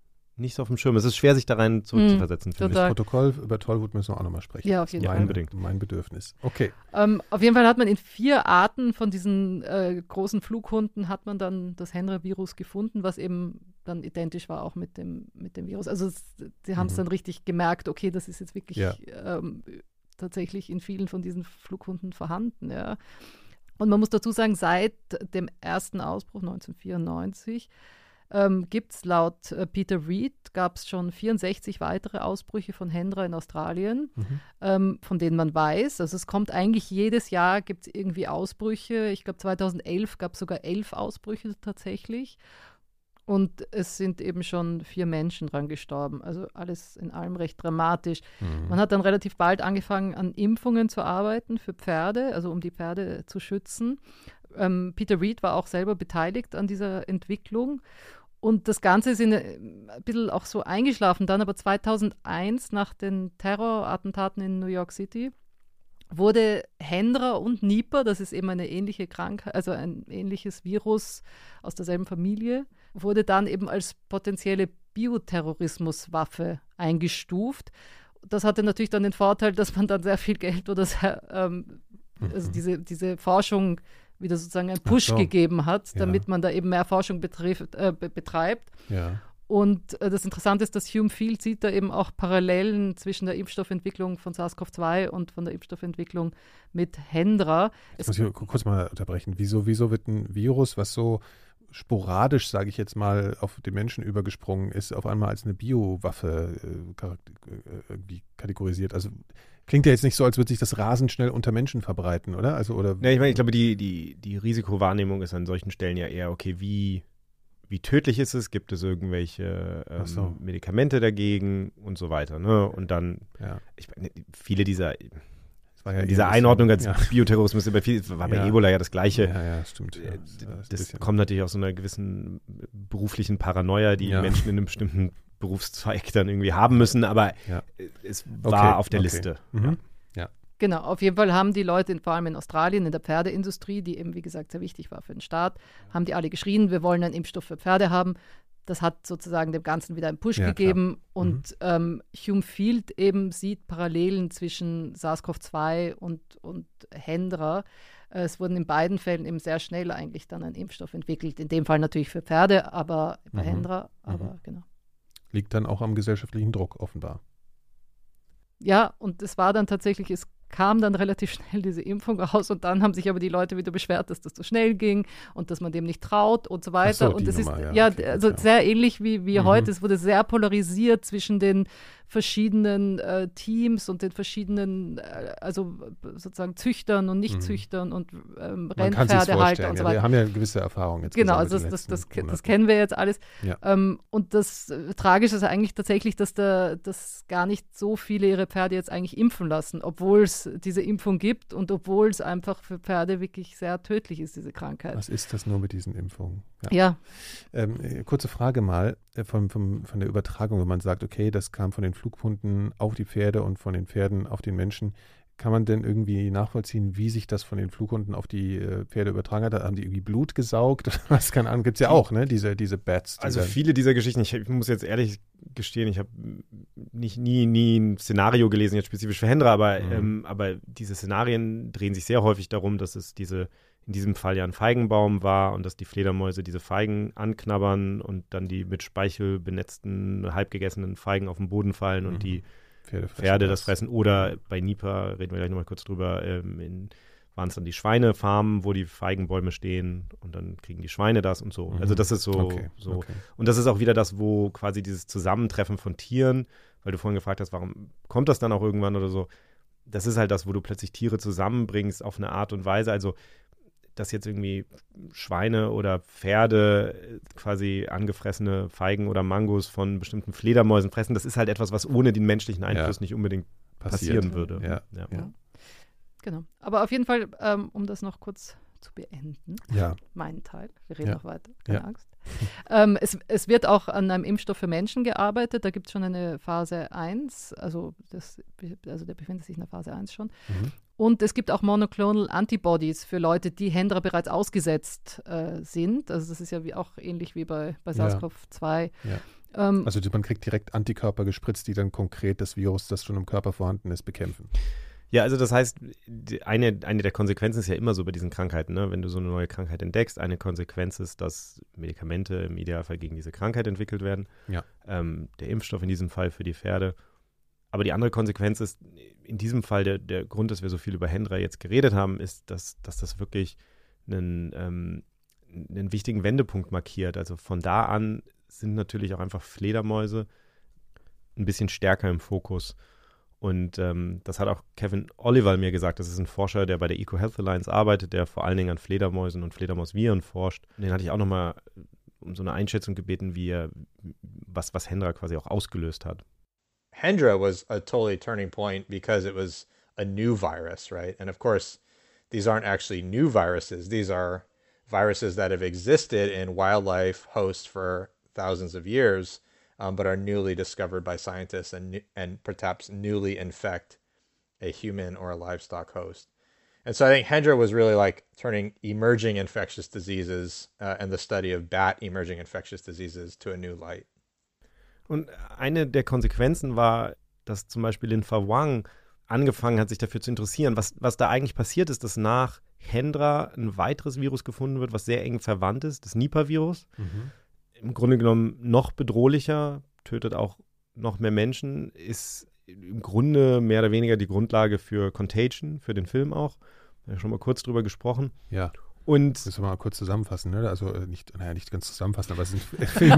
so auf dem Schirm. Es ist schwer, sich da rein zurückzuversetzen. Für das Protokoll über Tollwut müssen wir auch nochmal sprechen. Ja, auf jeden Fall. Unbedingt. Mein Bedürfnis. Okay. Auf jeden Fall hat man in 4 Arten von diesen großen Flughunden hat man dann das Hendra-Virus gefunden, was eben dann identisch war auch mit dem Virus. Also sie haben es dann richtig gemerkt, okay, das ist jetzt wirklich tatsächlich in vielen von diesen Flughunden vorhanden. Ja. Und man muss dazu sagen, seit dem ersten Ausbruch 1994 gibt es laut Peter Reid, gab es schon 64 weitere Ausbrüche von Hendra in Australien, von denen man weiß. Also es kommt eigentlich jedes Jahr, gibt es irgendwie Ausbrüche. Ich glaube 2011 gab es sogar 11 Ausbrüche tatsächlich. Und es sind eben schon 4 Menschen dran gestorben. Also alles in allem recht dramatisch. Man hat dann relativ bald angefangen, an Impfungen zu arbeiten für Pferde, also um die Pferde zu schützen. Peter Reid war auch selber beteiligt an dieser Entwicklung. Und das Ganze ist ein bisschen auch so eingeschlafen. Dann aber 2001, nach den Terrorattentaten in New York City, wurde Hendra und Nipah, das ist eben eine ähnliche Krankheit, also ein ähnliches Virus aus derselben Familie, wurde dann eben als potenzielle Bioterrorismuswaffe eingestuft. Das hatte natürlich dann den Vorteil, dass man dann sehr viel Geld oder diese Forschung wieder sozusagen einen Push gegeben hat, damit man da eben mehr Forschung betreibt. Ja. Und das Interessante ist, dass Hume Field sieht da eben auch Parallelen zwischen der Impfstoffentwicklung von SARS-CoV-2 und von der Impfstoffentwicklung mit Hendra. Jetzt muss ich kurz mal unterbrechen. Wieso wird ein Virus, was so sporadisch, sage ich jetzt mal, auf den Menschen übergesprungen ist, auf einmal als eine Biowaffe kategorisiert? Also klingt ja jetzt nicht so, als würde sich das rasend schnell unter Menschen verbreiten, oder? Ich glaube, die Risikowahrnehmung ist an solchen Stellen ja eher, okay, wie tödlich ist es? Gibt es irgendwelche Medikamente dagegen und so weiter? Ne? Und dann, viele dieser... Diese Einordnung als Bioterrorismus war bei Ebola ja das Gleiche. Ja, stimmt. Ja. Das kommt natürlich aus so einer gewissen beruflichen Paranoia, die Menschen in einem bestimmten Berufszweig dann irgendwie haben müssen, aber es war auf der Liste. Mhm. Ja. Genau, auf jeden Fall haben die Leute, vor allem in Australien, in der Pferdeindustrie, die eben, wie gesagt, sehr wichtig war für den Staat, haben die alle geschrien, wir wollen einen Impfstoff für Pferde haben. Das hat sozusagen dem Ganzen wieder einen Push gegeben. Klar. Und Hume Field eben sieht Parallelen zwischen SARS-CoV-2 und Hendra. Es wurden in beiden Fällen eben sehr schnell eigentlich dann ein Impfstoff entwickelt. In dem Fall natürlich für Pferde, aber bei Hendra. Genau. Liegt dann auch am gesellschaftlichen Druck offenbar. Ja, und es war dann tatsächlich, es kam dann relativ schnell diese Impfung raus und dann haben sich aber die Leute wieder beschwert, dass das so schnell ging und dass man dem nicht traut und so weiter. Ach so, und es ist sehr ähnlich wie heute. Es wurde sehr polarisiert zwischen den verschiedenen Teams und den verschiedenen, sozusagen Züchtern und Nichtzüchtern und Rennpferdehalter und so weiter. Ja, wir haben ja gewisse Erfahrungen jetzt. Genau, also das kennen wir jetzt alles. Ja. Und das Tragische ist eigentlich tatsächlich, dass gar nicht so viele ihre Pferde jetzt eigentlich impfen lassen, obwohl es diese Impfung gibt und obwohl es einfach für Pferde wirklich sehr tödlich ist, diese Krankheit. Was ist das nur mit diesen Impfungen? Ja. Kurze Frage mal von der Übertragung, wenn man sagt, okay, das kam von den Flughunden auf die Pferde und von den Pferden auf den Menschen. Kann man denn irgendwie nachvollziehen, wie sich das von den Flughunden auf die Pferde übertragen hat? Haben die irgendwie Blut gesaugt? Was kann an? Gibt es ja auch, ne? Diese Bats. Also viele dieser Geschichten, ich muss jetzt ehrlich gestehen, ich habe nie ein Szenario gelesen, jetzt spezifisch für Hendra, aber diese Szenarien drehen sich sehr häufig darum, dass es in diesem Fall ja ein Feigenbaum war und dass die Fledermäuse diese Feigen anknabbern und dann die mit Speichel benetzten, halbgegessenen Feigen auf den Boden fallen und die Pferde das fressen. Oder bei Nipah, reden wir gleich nochmal kurz drüber, waren es dann die Schweinefarmen, wo die Feigenbäume stehen und dann kriegen die Schweine das und so. Mhm. Also das ist so. Und das ist auch wieder das, wo quasi dieses Zusammentreffen von Tieren, weil du vorhin gefragt hast, warum kommt das dann auch irgendwann oder so. Das ist halt das, wo du plötzlich Tiere zusammenbringst auf eine Art und Weise. Also dass jetzt irgendwie Schweine oder Pferde quasi angefressene Feigen oder Mangos von bestimmten Fledermäusen fressen, das ist halt etwas, was ohne den menschlichen Einfluss nicht unbedingt passieren würde. Ja. Genau. Aber auf jeden Fall, um das noch kurz zu beenden, meinen Teil, wir reden noch weiter, keine Angst. Es wird auch an einem Impfstoff für Menschen gearbeitet, da gibt es schon eine Phase 1, also der befindet sich in der Phase 1 schon. Mhm. Und es gibt auch Monoclonal Antibodies für Leute, die Hendra bereits ausgesetzt sind. Also das ist ja auch ähnlich wie bei SARS-CoV-2. Ja. Also man kriegt direkt Antikörper gespritzt, die dann konkret das Virus, das schon im Körper vorhanden ist, bekämpfen. Ja, also das heißt, eine der Konsequenzen ist ja immer so bei diesen Krankheiten, ne? Wenn du so eine neue Krankheit entdeckst, eine Konsequenz ist, dass Medikamente im Idealfall gegen diese Krankheit entwickelt werden. Ja. Der Impfstoff in diesem Fall für die Pferde. Aber die andere Konsequenz ist, in diesem Fall der Grund, dass wir so viel über Hendra jetzt geredet haben, ist, dass das wirklich einen wichtigen Wendepunkt markiert. Also von da an sind natürlich auch einfach Fledermäuse ein bisschen stärker im Fokus. Und das hat auch Kevin Olival mir gesagt. Das ist ein Forscher, der bei der EcoHealth Alliance arbeitet, der vor allen Dingen an Fledermäusen und Fledermausviren forscht. Und den hatte ich auch nochmal um so eine Einschätzung gebeten, was Hendra quasi auch ausgelöst hat. Hendra was a totally turning point because it was a new virus, right? And of course, these aren't actually new viruses. These are viruses that have existed in wildlife hosts for thousands of years, but are newly discovered by scientists and perhaps newly infect a human or a livestock host. And so I think Hendra was really like turning emerging infectious diseases and the study of bat emerging infectious diseases to a new light. Und eine der Konsequenzen war, dass zum Beispiel Linfa Wang angefangen hat, sich dafür zu interessieren, was da eigentlich passiert ist, dass nach Hendra ein weiteres Virus gefunden wird, was sehr eng verwandt ist, das Nipah-Virus. Mhm. Im Grunde genommen noch bedrohlicher, tötet auch noch mehr Menschen, ist im Grunde mehr oder weniger die Grundlage für Contagion, für den Film auch. Wir haben schon mal kurz drüber gesprochen. Ja. Und müssen wir mal kurz zusammenfassen, ne? Also nicht ganz zusammenfassen, aber es ist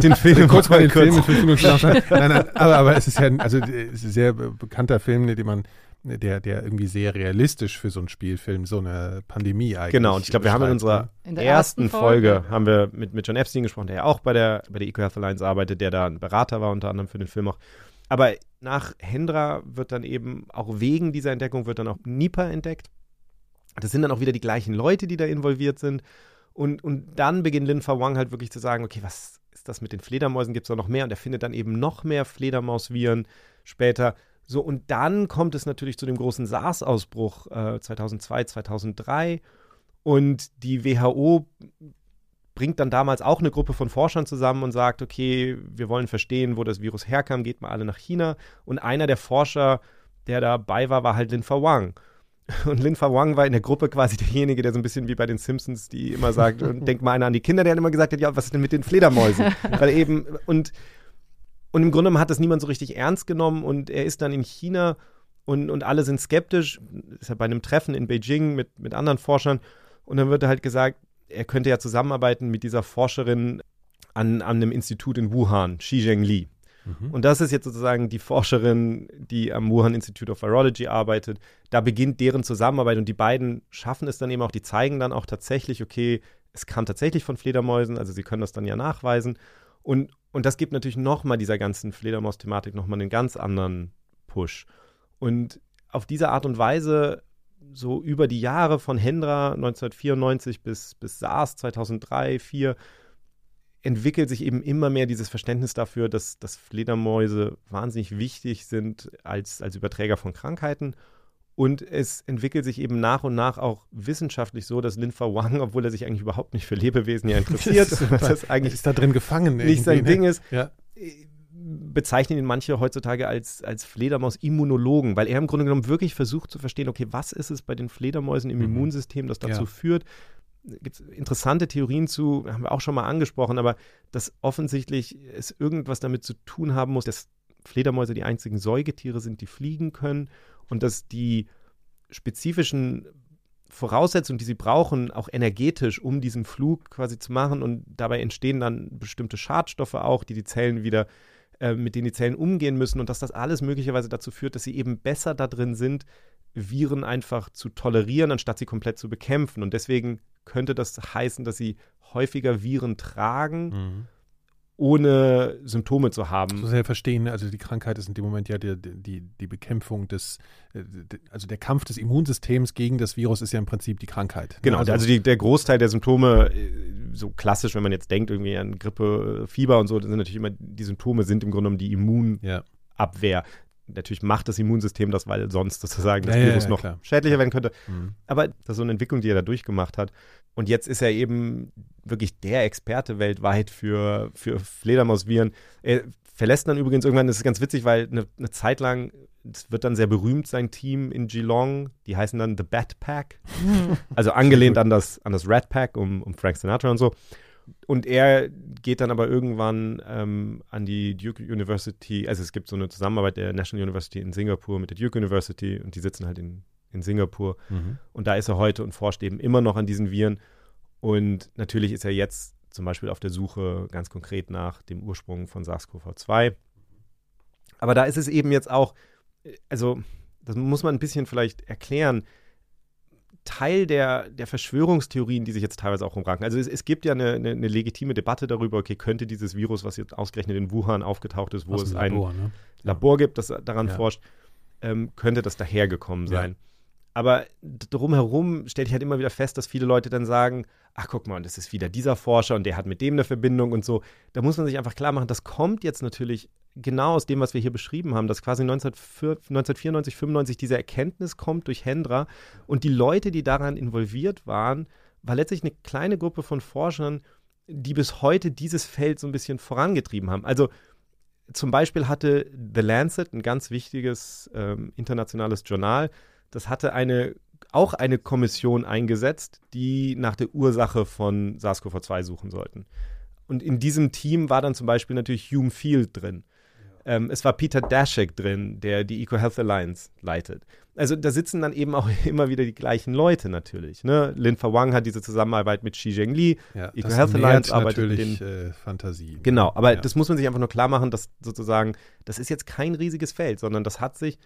den Film kurz mal den Film in 5 Minuten nein, aber es ist ja es ist ein sehr bekannter Film, den man der irgendwie sehr realistisch für so einen Spielfilm, so eine Pandemie eigentlich. Genau, und ich glaube, wir haben in der ersten Folge haben wir mit John Epstein gesprochen, der ja auch bei der EcoHealth Alliance arbeitet, der da ein Berater war, unter anderem für den Film auch. Aber nach Hendra wird dann eben, auch wegen dieser Entdeckung, wird dann auch Nipah entdeckt. Das sind dann auch wieder die gleichen Leute, die da involviert sind. Und dann beginnt Linfa Wang halt wirklich zu sagen, okay, was ist das mit den Fledermäusen? Gibt es da noch mehr? Und er findet dann eben noch mehr Fledermausviren später. So, und dann kommt es natürlich zu dem großen SARS-Ausbruch 2002, 2003. Und die WHO bringt dann damals auch eine Gruppe von Forschern zusammen und sagt, okay, wir wollen verstehen, wo das Virus herkam, geht mal alle nach China. Und einer der Forscher, der dabei war halt Linfa Wang. Und Linfa Wang war in der Gruppe quasi derjenige, der so ein bisschen wie bei den Simpsons, die immer sagt, und denkt mal einer an die Kinder, der hat immer gesagt, ja, was ist denn mit den Fledermäusen? Weil eben, und im Grunde hat das niemand so richtig ernst genommen und er ist dann in China und alle sind skeptisch. Das ist ja bei einem Treffen in Beijing mit anderen Forschern. Und dann wird halt gesagt, er könnte ja zusammenarbeiten mit dieser Forscherin an einem Institut in Wuhan, Shi Zhengli. Mhm. Und das ist jetzt sozusagen die Forscherin, die am Wuhan Institute of Virology arbeitet. Da beginnt deren Zusammenarbeit und die beiden schaffen es dann eben auch, die zeigen dann auch tatsächlich, okay, es kam tatsächlich von Fledermäusen, also sie können das dann ja nachweisen. Und das gibt natürlich nochmal dieser ganzen Fledermaus-Thematik nochmal einen ganz anderen Push. Und auf diese Art und Weise, so über die Jahre von Hendra 1994 bis SARS 2003, 2004, entwickelt sich eben immer mehr dieses Verständnis dafür, dass Fledermäuse wahnsinnig wichtig sind als Überträger von Krankheiten. Und es entwickelt sich eben nach und nach auch wissenschaftlich so, dass Linfa Wang, obwohl er sich eigentlich überhaupt nicht für Lebewesen ja interessiert, das eigentlich ist da drin gefangen, nicht sein Ding ist, ja, bezeichnen ihn manche heutzutage als Fledermaus-Immunologen, weil er im Grunde genommen wirklich versucht zu verstehen, okay, was ist es bei den Fledermäusen im Immunsystem, das dazu führt. Gibt es interessante Theorien zu, haben wir auch schon mal angesprochen, aber dass offensichtlich es irgendwas damit zu tun haben muss, dass Fledermäuse die einzigen Säugetiere sind, die fliegen können und dass die spezifischen Voraussetzungen, die sie brauchen, auch energetisch, um diesen Flug quasi zu machen, und dabei entstehen dann bestimmte Schadstoffe auch, die Zellen wieder, mit denen die Zellen umgehen müssen, und dass das alles möglicherweise dazu führt, dass sie eben besser da drin sind, Viren einfach zu tolerieren, anstatt sie komplett zu bekämpfen, und deswegen könnte das heißen, dass sie häufiger Viren tragen, ohne Symptome zu haben. Das muss man ja verstehen, also die Krankheit ist in dem Moment ja die Bekämpfung also der Kampf des Immunsystems gegen das Virus ist ja im Prinzip die Krankheit. Genau, also der Großteil der Symptome, so klassisch, wenn man jetzt denkt irgendwie an Grippe, Fieber und so, sind natürlich immer, die Symptome sind im Grunde genommen die Immunabwehr. Ja. Natürlich macht das Immunsystem das, weil sonst sozusagen das Virus noch schädlicher werden könnte. Mhm. Aber das ist so eine Entwicklung, die er da durchgemacht hat. Und jetzt ist er eben wirklich der Experte weltweit für Fledermausviren. Er verlässt dann übrigens irgendwann, das ist ganz witzig, weil eine Zeit lang, es wird dann sehr berühmt, sein Team in Geelong, die heißen dann The Bat Pack. Also angelehnt an das Rat Pack um Frank Sinatra und so. Und er geht dann aber irgendwann an die Duke University, also es gibt so eine Zusammenarbeit der National University in Singapur mit der Duke University, und die sitzen halt in Singapur. Und da ist er heute und forscht eben immer noch an diesen Viren. Und natürlich ist er jetzt zum Beispiel auf der Suche ganz konkret nach dem Ursprung von SARS-CoV-2. Aber da ist es eben jetzt auch, also das muss man ein bisschen vielleicht erklären, Teil der Verschwörungstheorien, die sich jetzt teilweise auch umranken. Also es gibt ja eine legitime Debatte darüber, okay, könnte dieses Virus, was jetzt ausgerechnet in Wuhan aufgetaucht ist, wo es ein Labor gibt, das daran forscht, könnte das dahergekommen sein. Aber drumherum stelle ich halt immer wieder fest, dass viele Leute dann sagen, ach guck mal, das ist wieder dieser Forscher und der hat mit dem eine Verbindung und so. Da muss man sich einfach klar machen, das kommt jetzt natürlich genau aus dem, was wir hier beschrieben haben, dass quasi 1994, 95 diese Erkenntnis kommt durch Hendra, und die Leute, die daran involviert waren, war letztlich eine kleine Gruppe von Forschern, die bis heute dieses Feld so ein bisschen vorangetrieben haben. Also zum Beispiel hatte The Lancet, ein ganz wichtiges internationales Journal, das hatte auch eine Kommission eingesetzt, die nach der Ursache von SARS-CoV-2 suchen sollten. Und in diesem Team war dann zum Beispiel natürlich Hume Field drin. Es war Peter Daszak drin, der die EcoHealth Alliance leitet. Also da sitzen dann eben auch immer wieder die gleichen Leute natürlich. Ne? Linfa Wang hat diese Zusammenarbeit mit Shi Zhengli. Ja, EcoHealth Alliance arbeitet natürlich Fantasie. Genau, aber das muss man sich einfach nur klar machen, dass sozusagen, das ist jetzt kein riesiges Feld, sondern das hat sich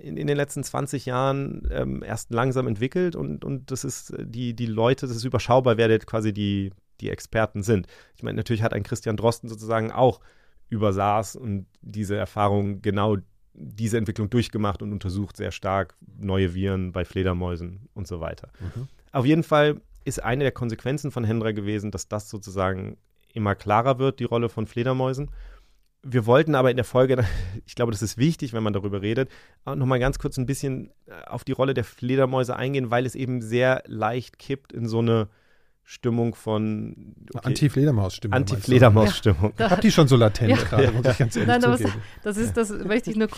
in den letzten 20 Jahren erst langsam entwickelt, und das ist die Leute, das ist überschaubar, wer quasi die Experten sind. Ich meine, natürlich hat ein Christian Drosten sozusagen auch über SARS und diese Erfahrung genau diese Entwicklung durchgemacht und untersucht sehr stark neue Viren bei Fledermäusen und so weiter. Auf jeden Fall ist eine der Konsequenzen von Hendra gewesen, dass das sozusagen immer klarer wird, die Rolle von Fledermäusen. Wir wollten aber in der Folge, ich glaube, das ist wichtig, wenn man darüber redet, nochmal ganz kurz ein bisschen auf die Rolle der Fledermäuse eingehen, weil es eben sehr leicht kippt in so eine Stimmung von Anti-Fledermaus-Stimmung. Anti-Fledermaus-Stimmung. Ja, ich habe die schon so latent gerade, muss ich ganz ehrlich zugeben. Das möchte ich nur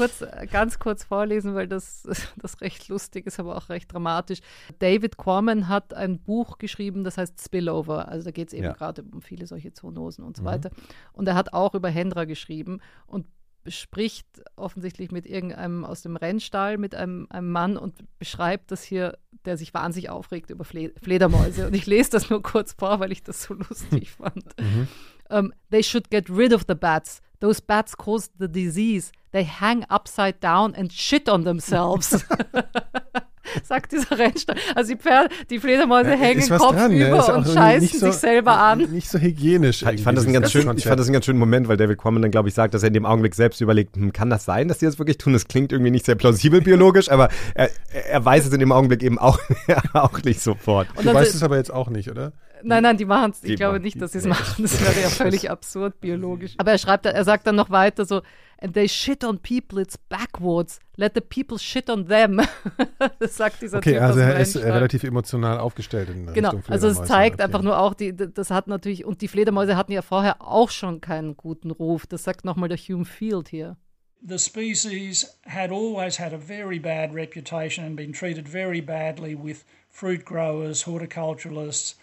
ganz kurz vorlesen, weil das recht lustig ist, aber auch recht dramatisch. David Corman hat ein Buch geschrieben, das heißt Spillover. Also da geht es eben gerade um viele solche Zoonosen und so weiter. Und er hat auch über Hendra geschrieben, und spricht offensichtlich mit irgendeinem aus dem Rennstall, mit einem Mann und beschreibt das hier, der sich wahnsinnig aufregt über Fledermäuse. Und ich lese das nur kurz vor, weil ich das so lustig fand. Mhm. They should get rid of the bats. Those bats cause the disease. They hang upside down and shit on themselves. Sagt dieser Rennstall. Also die Fledermäuse hängen Kopf dran, über und scheißen so, sich selber an. Nicht so hygienisch. Ich fand das einen ganz schönen Moment, weil David Quammen dann, glaube ich, sagt, dass er in dem Augenblick selbst überlegt, kann das sein, dass die das wirklich tun? Das klingt irgendwie nicht sehr plausibel biologisch, aber er weiß es in dem Augenblick eben auch nicht sofort. Und du weißt es aber jetzt auch nicht, oder? Nein, die machen es. Ich glaube nicht, dass sie es machen. Das wäre ja völlig absurd biologisch. Aber er sagt dann noch weiter so, and they shit on people, it's backwards. Let the people shit on them. Das sagt dieser Typ. Okay, also er ist relativ emotional aufgestellt in Richtung Fledermäuse. Genau, also es zeigt einfach nur auch, das hat natürlich, und die Fledermäuse hatten ja vorher auch schon keinen guten Ruf. Das sagt nochmal der Hume Field hier. The species had always had a very bad reputation and been treated very badly with fruit growers, horticulturalists,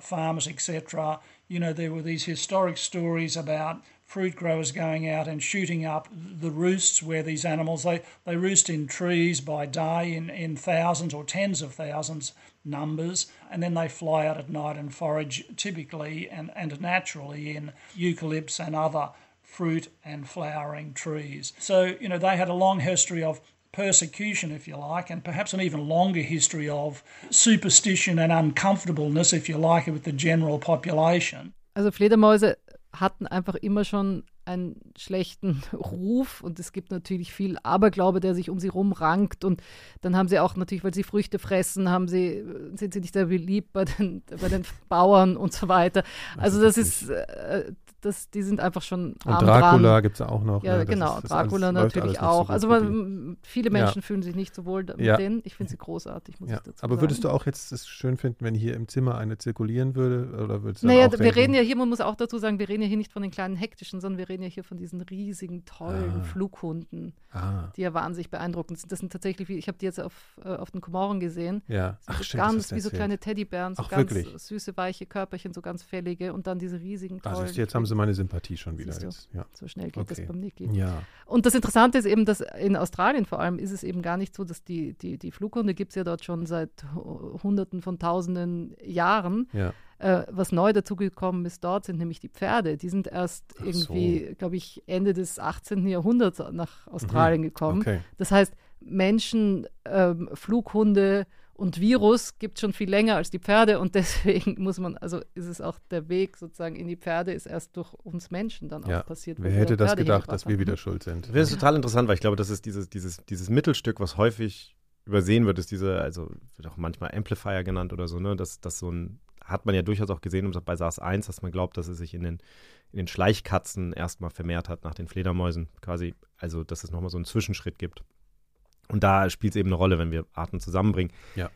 farmers, etc. You know, there were these historic stories about fruit growers going out and shooting up the roosts where these animals, they roost in trees by day in thousands or tens of thousands numbers, and then they fly out at night and forage typically and naturally in eucalypts and other fruit and flowering trees. So, you know, they had a long history of persecution, if you like, and perhaps an even longer history of superstition and uncomfortableness, if you like, with the general population. Also Fledermäuse hatten einfach immer schon einen schlechten Ruf und es gibt natürlich viel Aberglaube, der sich um sie rumrankt, und dann haben sie auch natürlich, weil sie Früchte fressen, sind sie nicht sehr beliebt bei den Bauern und so weiter. Also die sind einfach schon arm dran. Und Dracula gibt es auch noch. Ja, ne? Genau, Dracula natürlich auch. So also viele Menschen fühlen sich nicht so wohl mit denen. Ich finde sie großartig, muss ich dazu sagen. Aber würdest du auch jetzt es schön finden, wenn hier im Zimmer eine zirkulieren würde? Oder würdest du man muss auch dazu sagen, wir reden ja hier nicht von den kleinen hektischen, sondern wir reden ja hier von diesen riesigen, tollen Flughunden, die ja wahnsinnig beeindruckend sind. Das sind tatsächlich, ich habe die jetzt auf den Komoren gesehen. Ja. Ach, schön, ganz wie so kleine Teddybären, so ganz süße, weiche Körperchen, so ganz fällige und dann diese riesigen, tollen. Also jetzt haben sie meine Sympathie schon wieder. Jetzt. Ja. So schnell geht das beim Niki. Ja. Und das Interessante ist eben, dass in Australien vor allem ist es eben gar nicht so, dass die Flughunde gibt es ja dort schon seit Hunderten von Tausenden Jahren. Ja. Was neu dazugekommen ist dort, sind nämlich die Pferde. Die sind erst irgendwie, glaube ich, Ende des 18. Jahrhunderts nach Australien gekommen. Okay. Das heißt, Menschen, Flughunde und Virus gibt es schon viel länger als die Pferde, und deswegen ist es auch der Weg sozusagen in die Pferde ist erst durch uns Menschen dann auch passiert. Wer hätte das gedacht, dass wir wieder schuld sind? Das ist total interessant, weil ich glaube, das ist dieses Mittelstück, was häufig übersehen wird, ist also wird auch manchmal Amplifier genannt oder so, ne? Dass so ein, hat man ja durchaus auch gesehen bei SARS-1, dass man glaubt, dass es sich in den Schleichkatzen erstmal vermehrt hat nach den Fledermäusen quasi, also dass es nochmal so einen Zwischenschritt gibt. Und da spielt es eben eine Rolle, wenn wir Arten zusammenbringen. Ja.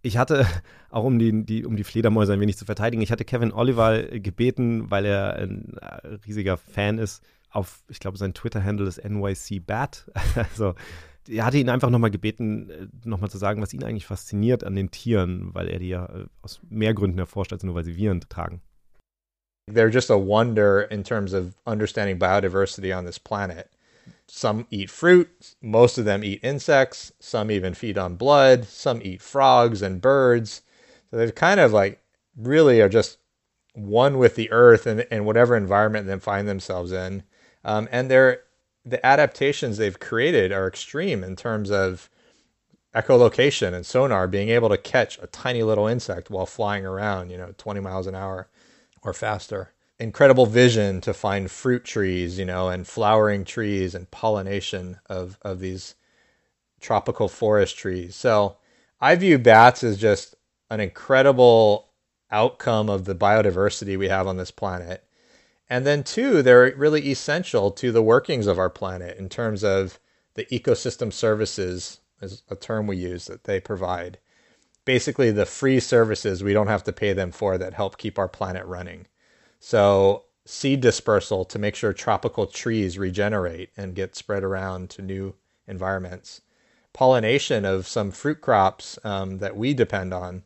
Ich hatte, auch um die Fledermäuse ein wenig zu verteidigen, ich hatte Kevin Olival gebeten, weil er ein riesiger Fan ist, ich glaube, sein Twitter-Handle ist NYCBat. Also er hatte ihn einfach nochmal gebeten, nochmal zu sagen, was ihn eigentlich fasziniert an den Tieren, weil er die ja aus mehr Gründen erforscht, als nur weil sie Viren tragen. They're just a wonder in terms of understanding biodiversity on this planet. Some eat fruit, most of them eat insects, some even feed on blood, some eat frogs and birds. So they're kind of like really are just one with the earth and whatever environment they find themselves in. And the adaptations they've created are extreme in terms of echolocation and sonar, being able to catch a tiny little insect while flying around, 20 miles an hour or faster. Incredible vision to find fruit trees, and flowering trees and pollination of these tropical forest trees. So I view bats as just an incredible outcome of the biodiversity we have on this planet. And then two, they're really essential to the workings of our planet in terms of the ecosystem services, is a term we use, that they provide. Basically the free services we don't have to pay them for that help keep our planet running. So seed dispersal to make sure tropical trees regenerate and get spread around to new environments. Pollination of some fruit crops that we depend on,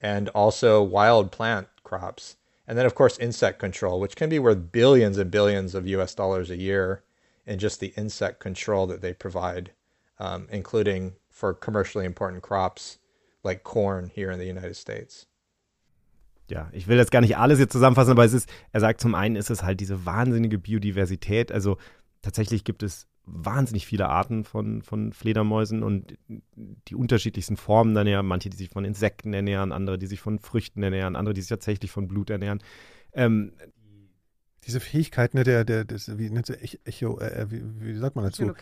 and also wild plant crops. And then, of course, insect control, which can be worth billions and billions of US dollars a year and just the insect control that they provide, including for commercially important crops like corn here in the United States. Ja, ich will jetzt gar nicht alles hier zusammenfassen, aber es ist, er sagt, zum einen ist es halt diese wahnsinnige Biodiversität. Also tatsächlich gibt es wahnsinnig viele Arten von Fledermäusen und die unterschiedlichsten Formen dann ja, manche, die sich von Insekten ernähren, andere, die sich von Früchten ernähren, andere, die sich tatsächlich von Blut ernähren. Diese Fähigkeit, ne, wie sagt man dazu?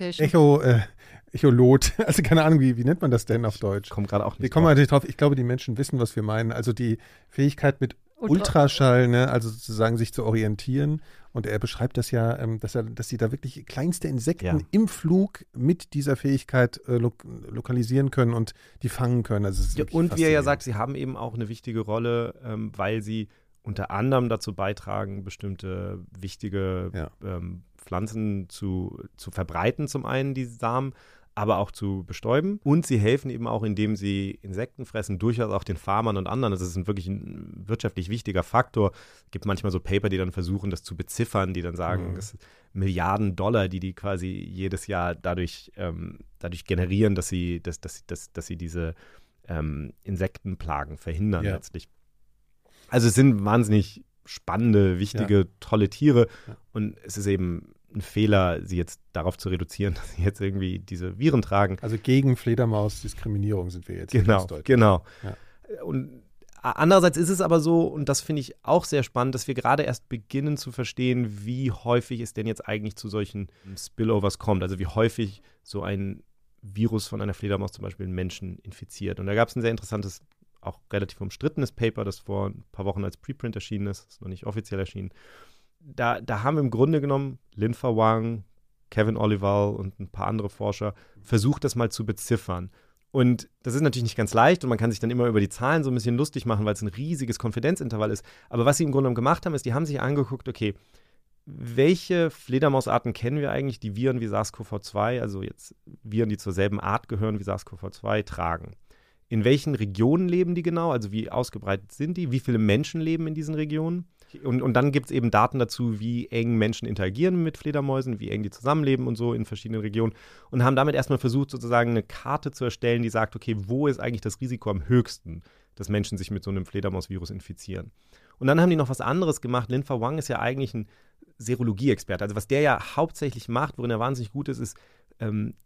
Echolot. Also keine Ahnung, wie nennt man das denn auf Deutsch? Kommt gerade auch nicht. Wir kommen natürlich drauf. Ich glaube, die Menschen wissen, was wir meinen. Also die Fähigkeit mit Ultraschall, ne, also sozusagen sich zu orientieren. Und er beschreibt das ja, dass sie da wirklich kleinste Insekten im Flug mit dieser Fähigkeit lokalisieren können und die fangen können. Also ja, und wie er ja sagt, sie haben eben auch eine wichtige Rolle, weil sie unter anderem dazu beitragen, bestimmte wichtige Pflanzen zu verbreiten, zum einen die Samen, aber auch zu bestäuben. Und sie helfen eben auch, indem sie Insekten fressen, durchaus auch den Farmern und anderen. Das ist ein wirtschaftlich wichtiger Faktor. Es gibt manchmal so Paper, die dann versuchen, das zu beziffern, die dann sagen, das sind Milliarden Dollar, die quasi jedes Jahr dadurch generieren, dass sie diese Insektenplagen verhindern letztlich. Also es sind wahnsinnig spannende, wichtige, tolle Tiere und es ist eben ein Fehler, sie jetzt darauf zu reduzieren, dass sie jetzt irgendwie diese Viren tragen. Also gegen Fledermausdiskriminierung sind wir jetzt. Genau. Ja. Und andererseits ist es aber so, und das finde ich auch sehr spannend, dass wir gerade erst beginnen zu verstehen, wie häufig es denn jetzt eigentlich zu solchen Spillovers kommt. Also wie häufig so ein Virus von einer Fledermaus zum Beispiel einen Menschen infiziert. Und da gab es ein sehr interessantes, auch relativ umstrittenes Paper, das vor ein paar Wochen als Preprint erschienen ist, ist noch nicht offiziell erschienen. Da haben im Grunde genommen Linfa Wang, Kevin Olival und ein paar andere Forscher versucht, das mal zu beziffern. Und das ist natürlich nicht ganz leicht und man kann sich dann immer über die Zahlen so ein bisschen lustig machen, weil es ein riesiges Konfidenzintervall ist. Aber was sie im Grunde genommen gemacht haben, ist, die haben sich angeguckt, okay, welche Fledermausarten kennen wir eigentlich, die Viren wie SARS-CoV-2, also jetzt Viren, die zur selben Art gehören wie SARS-CoV-2, tragen? In welchen Regionen leben die genau? Also wie ausgebreitet sind die? Wie viele Menschen leben in diesen Regionen? Und dann gibt es eben Daten dazu, wie eng Menschen interagieren mit Fledermäusen, wie eng die zusammenleben und so in verschiedenen Regionen. Und haben damit erstmal versucht, sozusagen eine Karte zu erstellen, die sagt, okay, wo ist eigentlich das Risiko am höchsten, dass Menschen sich mit so einem Fledermausvirus infizieren? Und dann haben die noch was anderes gemacht. Linfa Wang ist ja eigentlich ein Serologie-Experte. Also was der ja hauptsächlich macht, worin er wahnsinnig gut ist, ist,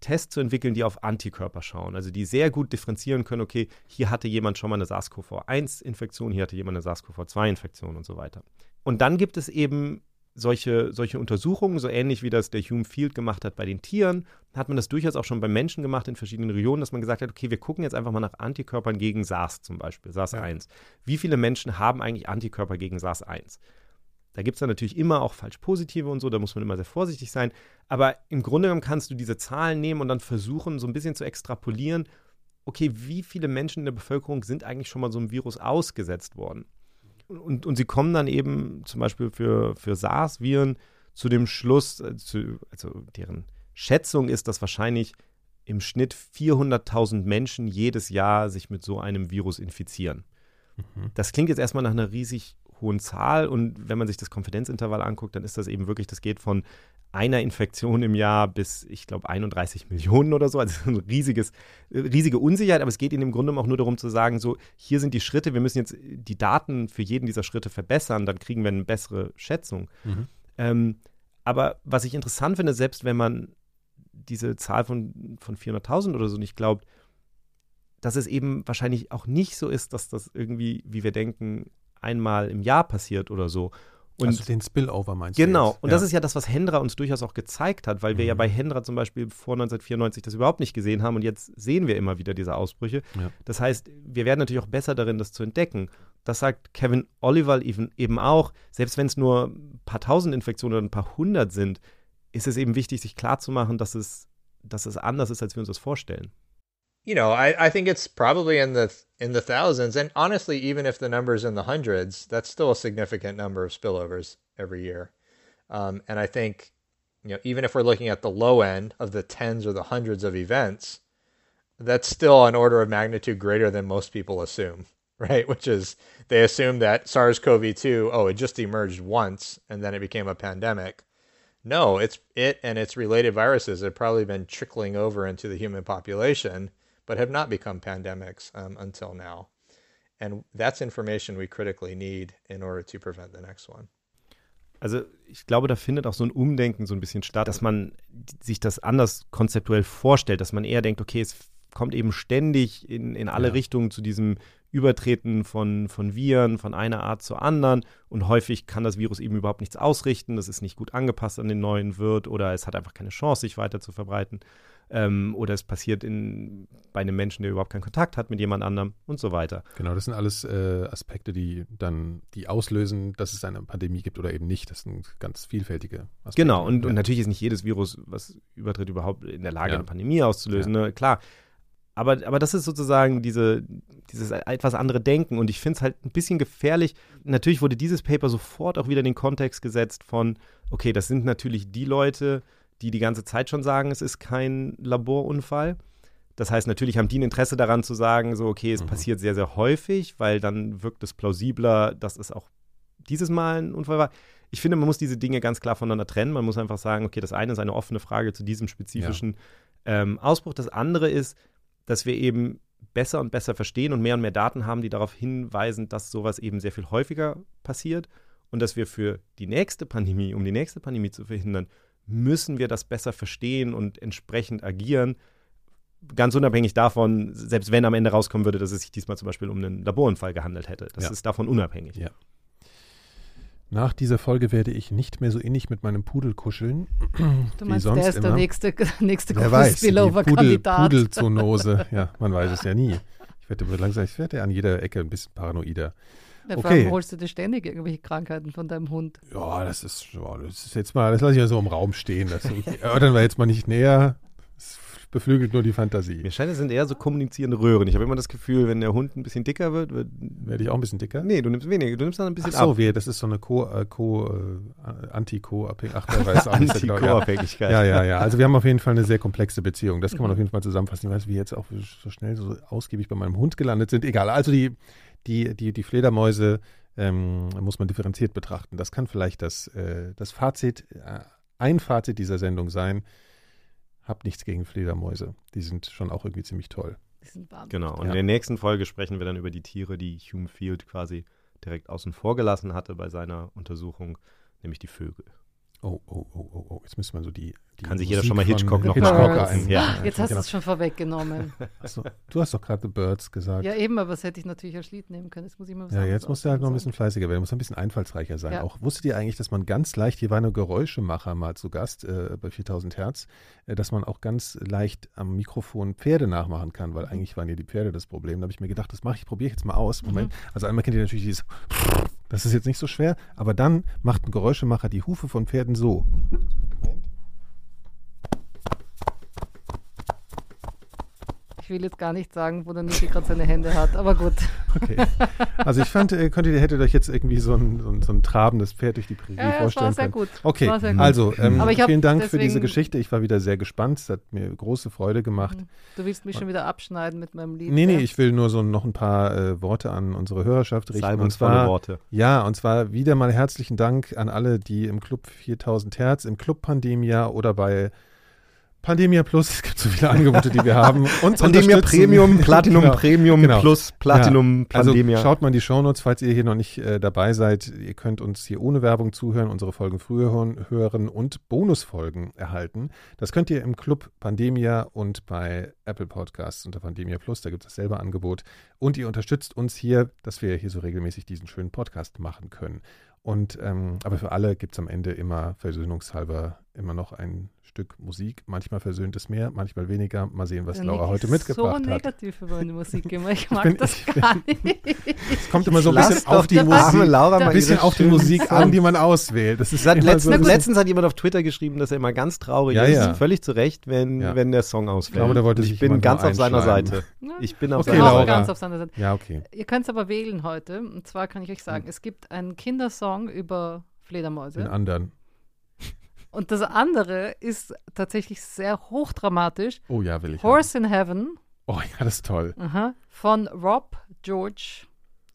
Tests zu entwickeln, die auf Antikörper schauen, also die sehr gut differenzieren können, okay, hier hatte jemand schon mal eine SARS-CoV-1-Infektion, hier hatte jemand eine SARS-CoV-2-Infektion und so weiter. Und dann gibt es eben solche Untersuchungen, so ähnlich wie das der Hume Field gemacht hat bei den Tieren, hat man das durchaus auch schon bei Menschen gemacht in verschiedenen Regionen, dass man gesagt hat, okay, wir gucken jetzt einfach mal nach Antikörpern gegen SARS zum Beispiel, SARS-1. Ja. Wie viele Menschen haben eigentlich Antikörper gegen SARS-1? Da gibt es dann natürlich immer auch Falsch-Positive und so, da muss man immer sehr vorsichtig sein. Aber im Grunde genommen kannst du diese Zahlen nehmen und dann versuchen, so ein bisschen zu extrapolieren, okay, wie viele Menschen in der Bevölkerung sind eigentlich schon mal so einem Virus ausgesetzt worden? Und sie kommen dann eben zum Beispiel für SARS-Viren zu dem Schluss, also deren Schätzung ist, dass wahrscheinlich im Schnitt 400.000 Menschen jedes Jahr sich mit so einem Virus infizieren. Mhm. Das klingt jetzt erstmal nach einer riesig hohen Zahl und wenn man sich das Konfidenzintervall anguckt, dann ist das eben wirklich, das geht von einer Infektion im Jahr bis, ich glaube, 31 Millionen oder so, also eine riesige Unsicherheit, aber es geht ihnen im Grunde auch nur darum zu sagen, so, hier sind die Schritte, wir müssen jetzt die Daten für jeden dieser Schritte verbessern, dann kriegen wir eine bessere Schätzung. Mhm. Aber was ich interessant finde, selbst wenn man diese Zahl von 400.000 oder so nicht glaubt, dass es eben wahrscheinlich auch nicht so ist, dass das irgendwie, wie wir denken, einmal im Jahr passiert oder so. Und also den Spillover meinst du? Genau. Jetzt? Und das ist ja das, was Hendra uns durchaus auch gezeigt hat, weil wir ja bei Hendra zum Beispiel vor 1994 das überhaupt nicht gesehen haben und jetzt sehen wir immer wieder diese Ausbrüche. Ja. Das heißt, wir werden natürlich auch besser darin, das zu entdecken. Das sagt Kevin Oliver eben auch, selbst wenn es nur ein paar tausend Infektionen oder ein paar hundert sind, ist es eben wichtig, sich klarzumachen, dass es anders ist, als wir uns das vorstellen. You know, I think it's probably in the thousands, and honestly, even if the number's in the hundreds, that's still a significant number of spillovers every year. And I think, you know, even if we're looking at the low end of the tens or the hundreds of events, that's still an order of magnitude greater than most people assume, right? Which is, they assume that SARS-CoV-2, it just emerged once, and then it became a pandemic. No, it and its related viruses have probably been trickling over into the human population, but have not become pandemics until now. And that's information we critically need in order to prevent the next one. Also ich glaube, da findet auch so ein Umdenken so ein bisschen statt, dass man sich das anders konzeptuell vorstellt, dass man eher denkt, okay, es kommt eben ständig in alle Richtungen zu diesem Übertreten von Viren, von einer Art zur anderen, und häufig kann das Virus eben überhaupt nichts ausrichten, das ist nicht gut angepasst an den neuen Wirt oder es hat einfach keine Chance, sich weiter zu verbreiten, oder es passiert bei einem Menschen, der überhaupt keinen Kontakt hat mit jemand anderem und so weiter. Genau, das sind alles Aspekte, die auslösen, dass es eine Pandemie gibt oder eben nicht. Das sind ganz vielfältige Aspekte. Genau, und natürlich ist nicht jedes Virus, was übertritt, überhaupt in der Lage, eine Pandemie auszulösen, ne? Klar. Aber das ist sozusagen dieses etwas andere Denken, und ich finde es halt ein bisschen gefährlich. Natürlich wurde dieses Paper sofort auch wieder in den Kontext gesetzt von, okay, das sind natürlich die Leute, die ganze Zeit schon sagen, es ist kein Laborunfall. Das heißt, natürlich haben die ein Interesse daran zu sagen, so okay, es passiert sehr, sehr häufig, weil dann wirkt es plausibler, dass es auch dieses Mal ein Unfall war. Ich finde, man muss diese Dinge ganz klar voneinander trennen. Man muss einfach sagen, okay, das eine ist eine offene Frage zu diesem spezifischen Ausbruch. Das andere ist, dass wir eben besser und besser verstehen und mehr Daten haben, die darauf hinweisen, dass sowas eben sehr viel häufiger passiert, und dass wir für die nächste Pandemie, um die nächste Pandemie zu verhindern, müssen wir das besser verstehen und entsprechend agieren, ganz unabhängig davon, selbst wenn am Ende rauskommen würde, dass es sich diesmal zum Beispiel um einen Laborunfall gehandelt hätte. Das ist davon unabhängig. Ja. Nach dieser Folge werde ich nicht mehr so innig mit meinem Pudel kuscheln. Du meinst, sonst der ist immer der nächste Spillover-Kandidat. Pudelzoonose. Ja, man weiß es ja nie. Ich werde an jeder Ecke ein bisschen paranoider. Ja, vor allem holst du dir ständig irgendwelche Krankheiten von deinem Hund. Ja, das ist jetzt mal, das lasse ich ja so im Raum stehen. Das erörtern wir jetzt mal nicht näher. Das beflügelt nur die Fantasie. Mir scheint, es sind eher so kommunizierende Röhren. Ich habe immer das Gefühl, wenn der Hund ein bisschen dicker wird, werde ich auch ein bisschen dicker? Nee, du nimmst weniger, du nimmst dann ein bisschen ab. Ach so, das ist so eine Anti-Co-Abhängigkeit. Anti-Co-Abhängigkeit. Ja. Also wir haben auf jeden Fall eine sehr komplexe Beziehung. Das kann man auf jeden Fall zusammenfassen. Ich weiß, wie jetzt auch so schnell, so ausgiebig bei meinem Hund gelandet sind. Egal, also die Fledermäuse muss man differenziert betrachten. Das kann vielleicht das Fazit, ein Fazit dieser Sendung sein. Habt nichts gegen Fledermäuse. Die sind schon auch irgendwie ziemlich toll. Die sind wahnsinnig. Genau. Und in der nächsten Folge sprechen wir dann über die Tiere, die Hume Field quasi direkt außen vor gelassen hatte bei seiner Untersuchung, nämlich die Vögel. Oh. Jetzt müsste man so die kann sich jeder schon mal Hitchcock noch ein. Ja. Jetzt hast du es schon vorweggenommen. Achso, du hast doch gerade The Birds gesagt. Ja, eben, aber das hätte ich natürlich als Lied nehmen können. Jetzt muss ich mal was sagen. Ja, jetzt musst du halt noch ein bisschen fleißiger werden, musst ein bisschen einfallsreicher sein. Ja. Auch wusstet ihr eigentlich, dass man ganz leicht, hier war eine Geräuschemacher mal zu Gast bei 4000 Hertz, dass man auch ganz leicht am Mikrofon Pferde nachmachen kann, weil eigentlich waren ja die Pferde das Problem. Da habe ich mir gedacht, probiere ich jetzt mal aus. Moment. Also einmal kennt ihr natürlich dieses. Das ist jetzt nicht so schwer, aber dann macht ein Geräuschemacher die Hufe von Pferden so. Ich will jetzt gar nicht sagen, wo der Niki gerade seine Hände hat, aber gut. Okay. Also ich fand, hättet euch jetzt irgendwie so ein trabendes Pferd durch die Prärie vorstellen können. Ja, das war sehr gut. Okay, also vielen Dank für diese Geschichte. Ich war wieder sehr gespannt. Es hat mir große Freude gemacht. Du willst mich schon wieder abschneiden mit meinem Lied? Nee, ich will nur so noch ein paar Worte an unsere Hörerschaft richten. Salbungsvolle Worte. Ja, und zwar wieder mal herzlichen Dank an alle, die im Club 4000 Hertz, im Club Pandemia oder bei Pandemia Plus, es gibt so viele Angebote, die wir haben. Uns Pandemia Premium, Platinum Premium Plus, Platinum Pandemia. Also schaut mal in die Shownotes, falls ihr hier noch nicht dabei seid. Ihr könnt uns hier ohne Werbung zuhören, unsere Folgen früher hören und Bonusfolgen erhalten. Das könnt ihr im Club Pandemia und bei Apple Podcasts unter Pandemia Plus, da gibt es dasselbe Angebot. Und ihr unterstützt uns hier, dass wir hier so regelmäßig diesen schönen Podcast machen können. Und aber für alle gibt es am Ende immer versöhnungshalber immer noch ein Stück Musik. Manchmal versöhnt es mehr, manchmal weniger. Mal sehen, was Laura heute mitgebracht hat. So negativ über meine Musik immer. Ich mag gar nicht. Es kommt immer so ein bisschen auf die Musik, Laura, ein bisschen auf die Musik an, die man auswählt. Das ist letztens hat jemand auf Twitter geschrieben, dass er immer ganz traurig ist. Ja. Völlig zu Recht, wenn der Song ausfällt. Ich glaube, der wollte sich jemand nur einschreiben. Ich bin ganz auf seiner Seite. Ja, okay. Ihr könnt es aber wählen heute. Und zwar kann ich euch sagen, es gibt einen Kindersong über Fledermäuse. Den anderen. Und das andere ist tatsächlich sehr hochdramatisch. Oh ja, will ich. Horse in Heaven. Oh ja, das ist toll. Aha, von Rob George,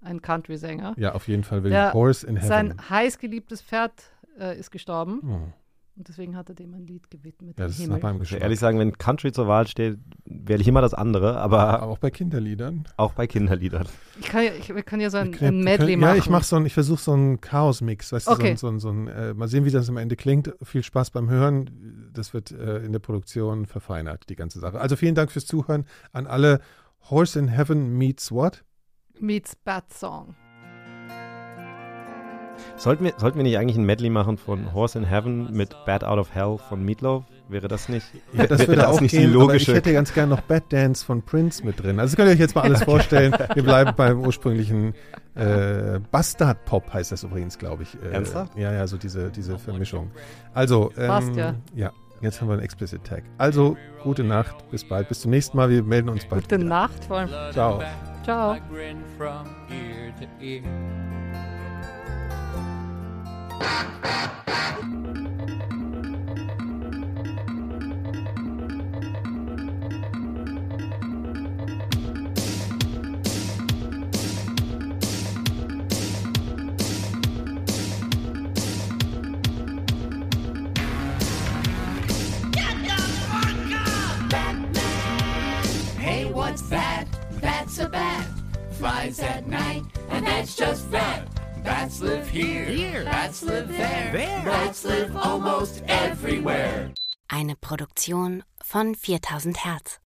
ein Country-Sänger. Ja, auf jeden Fall will ich Horse in Heaven. Sein heißgeliebtes Pferd ist gestorben. Und deswegen hat er dem ein Lied gewidmet. Ja, das ist nach meinem Geschmack. Ehrlich sagen, wenn Country zur Wahl steht, wähle ich immer das andere. Aber auch bei Kinderliedern. Auch bei Kinderliedern. Ich kann ja so ein Medley machen. Ja, ich versuche so einen Chaos-Mix. Weißt okay. Mal sehen, wie das am Ende klingt. Viel Spaß beim Hören. Das wird in der Produktion verfeinert, die ganze Sache. Also vielen Dank fürs Zuhören an alle. Horse in Heaven meets what? Meets Bad Song. Sollten wir nicht eigentlich ein Medley machen von Horse in Heaven mit Bad Out of Hell von Meatloaf? Wäre das nicht, ja, das wäre das auch nicht gehen, die logische? Ich hätte ganz gerne noch Bad Dance von Prince mit drin. Also das könnt ihr euch jetzt mal alles vorstellen. Wir bleiben beim ursprünglichen Bastard-Pop heißt das übrigens, glaube ich. Ernsthaft? Ja, so diese Vermischung. Also, passt, ja. Jetzt haben wir einen Explicit Tag. Also, gute Nacht, bis bald, bis zum nächsten Mal. Wir melden uns bald. Gute Nacht vor allem. Ciao. Ciao. Hey, what's that? That's a bat. Flies at night, and that's just that. Bats live here, bats live there, bats live almost everywhere. Eine Produktion von 4000 Hertz.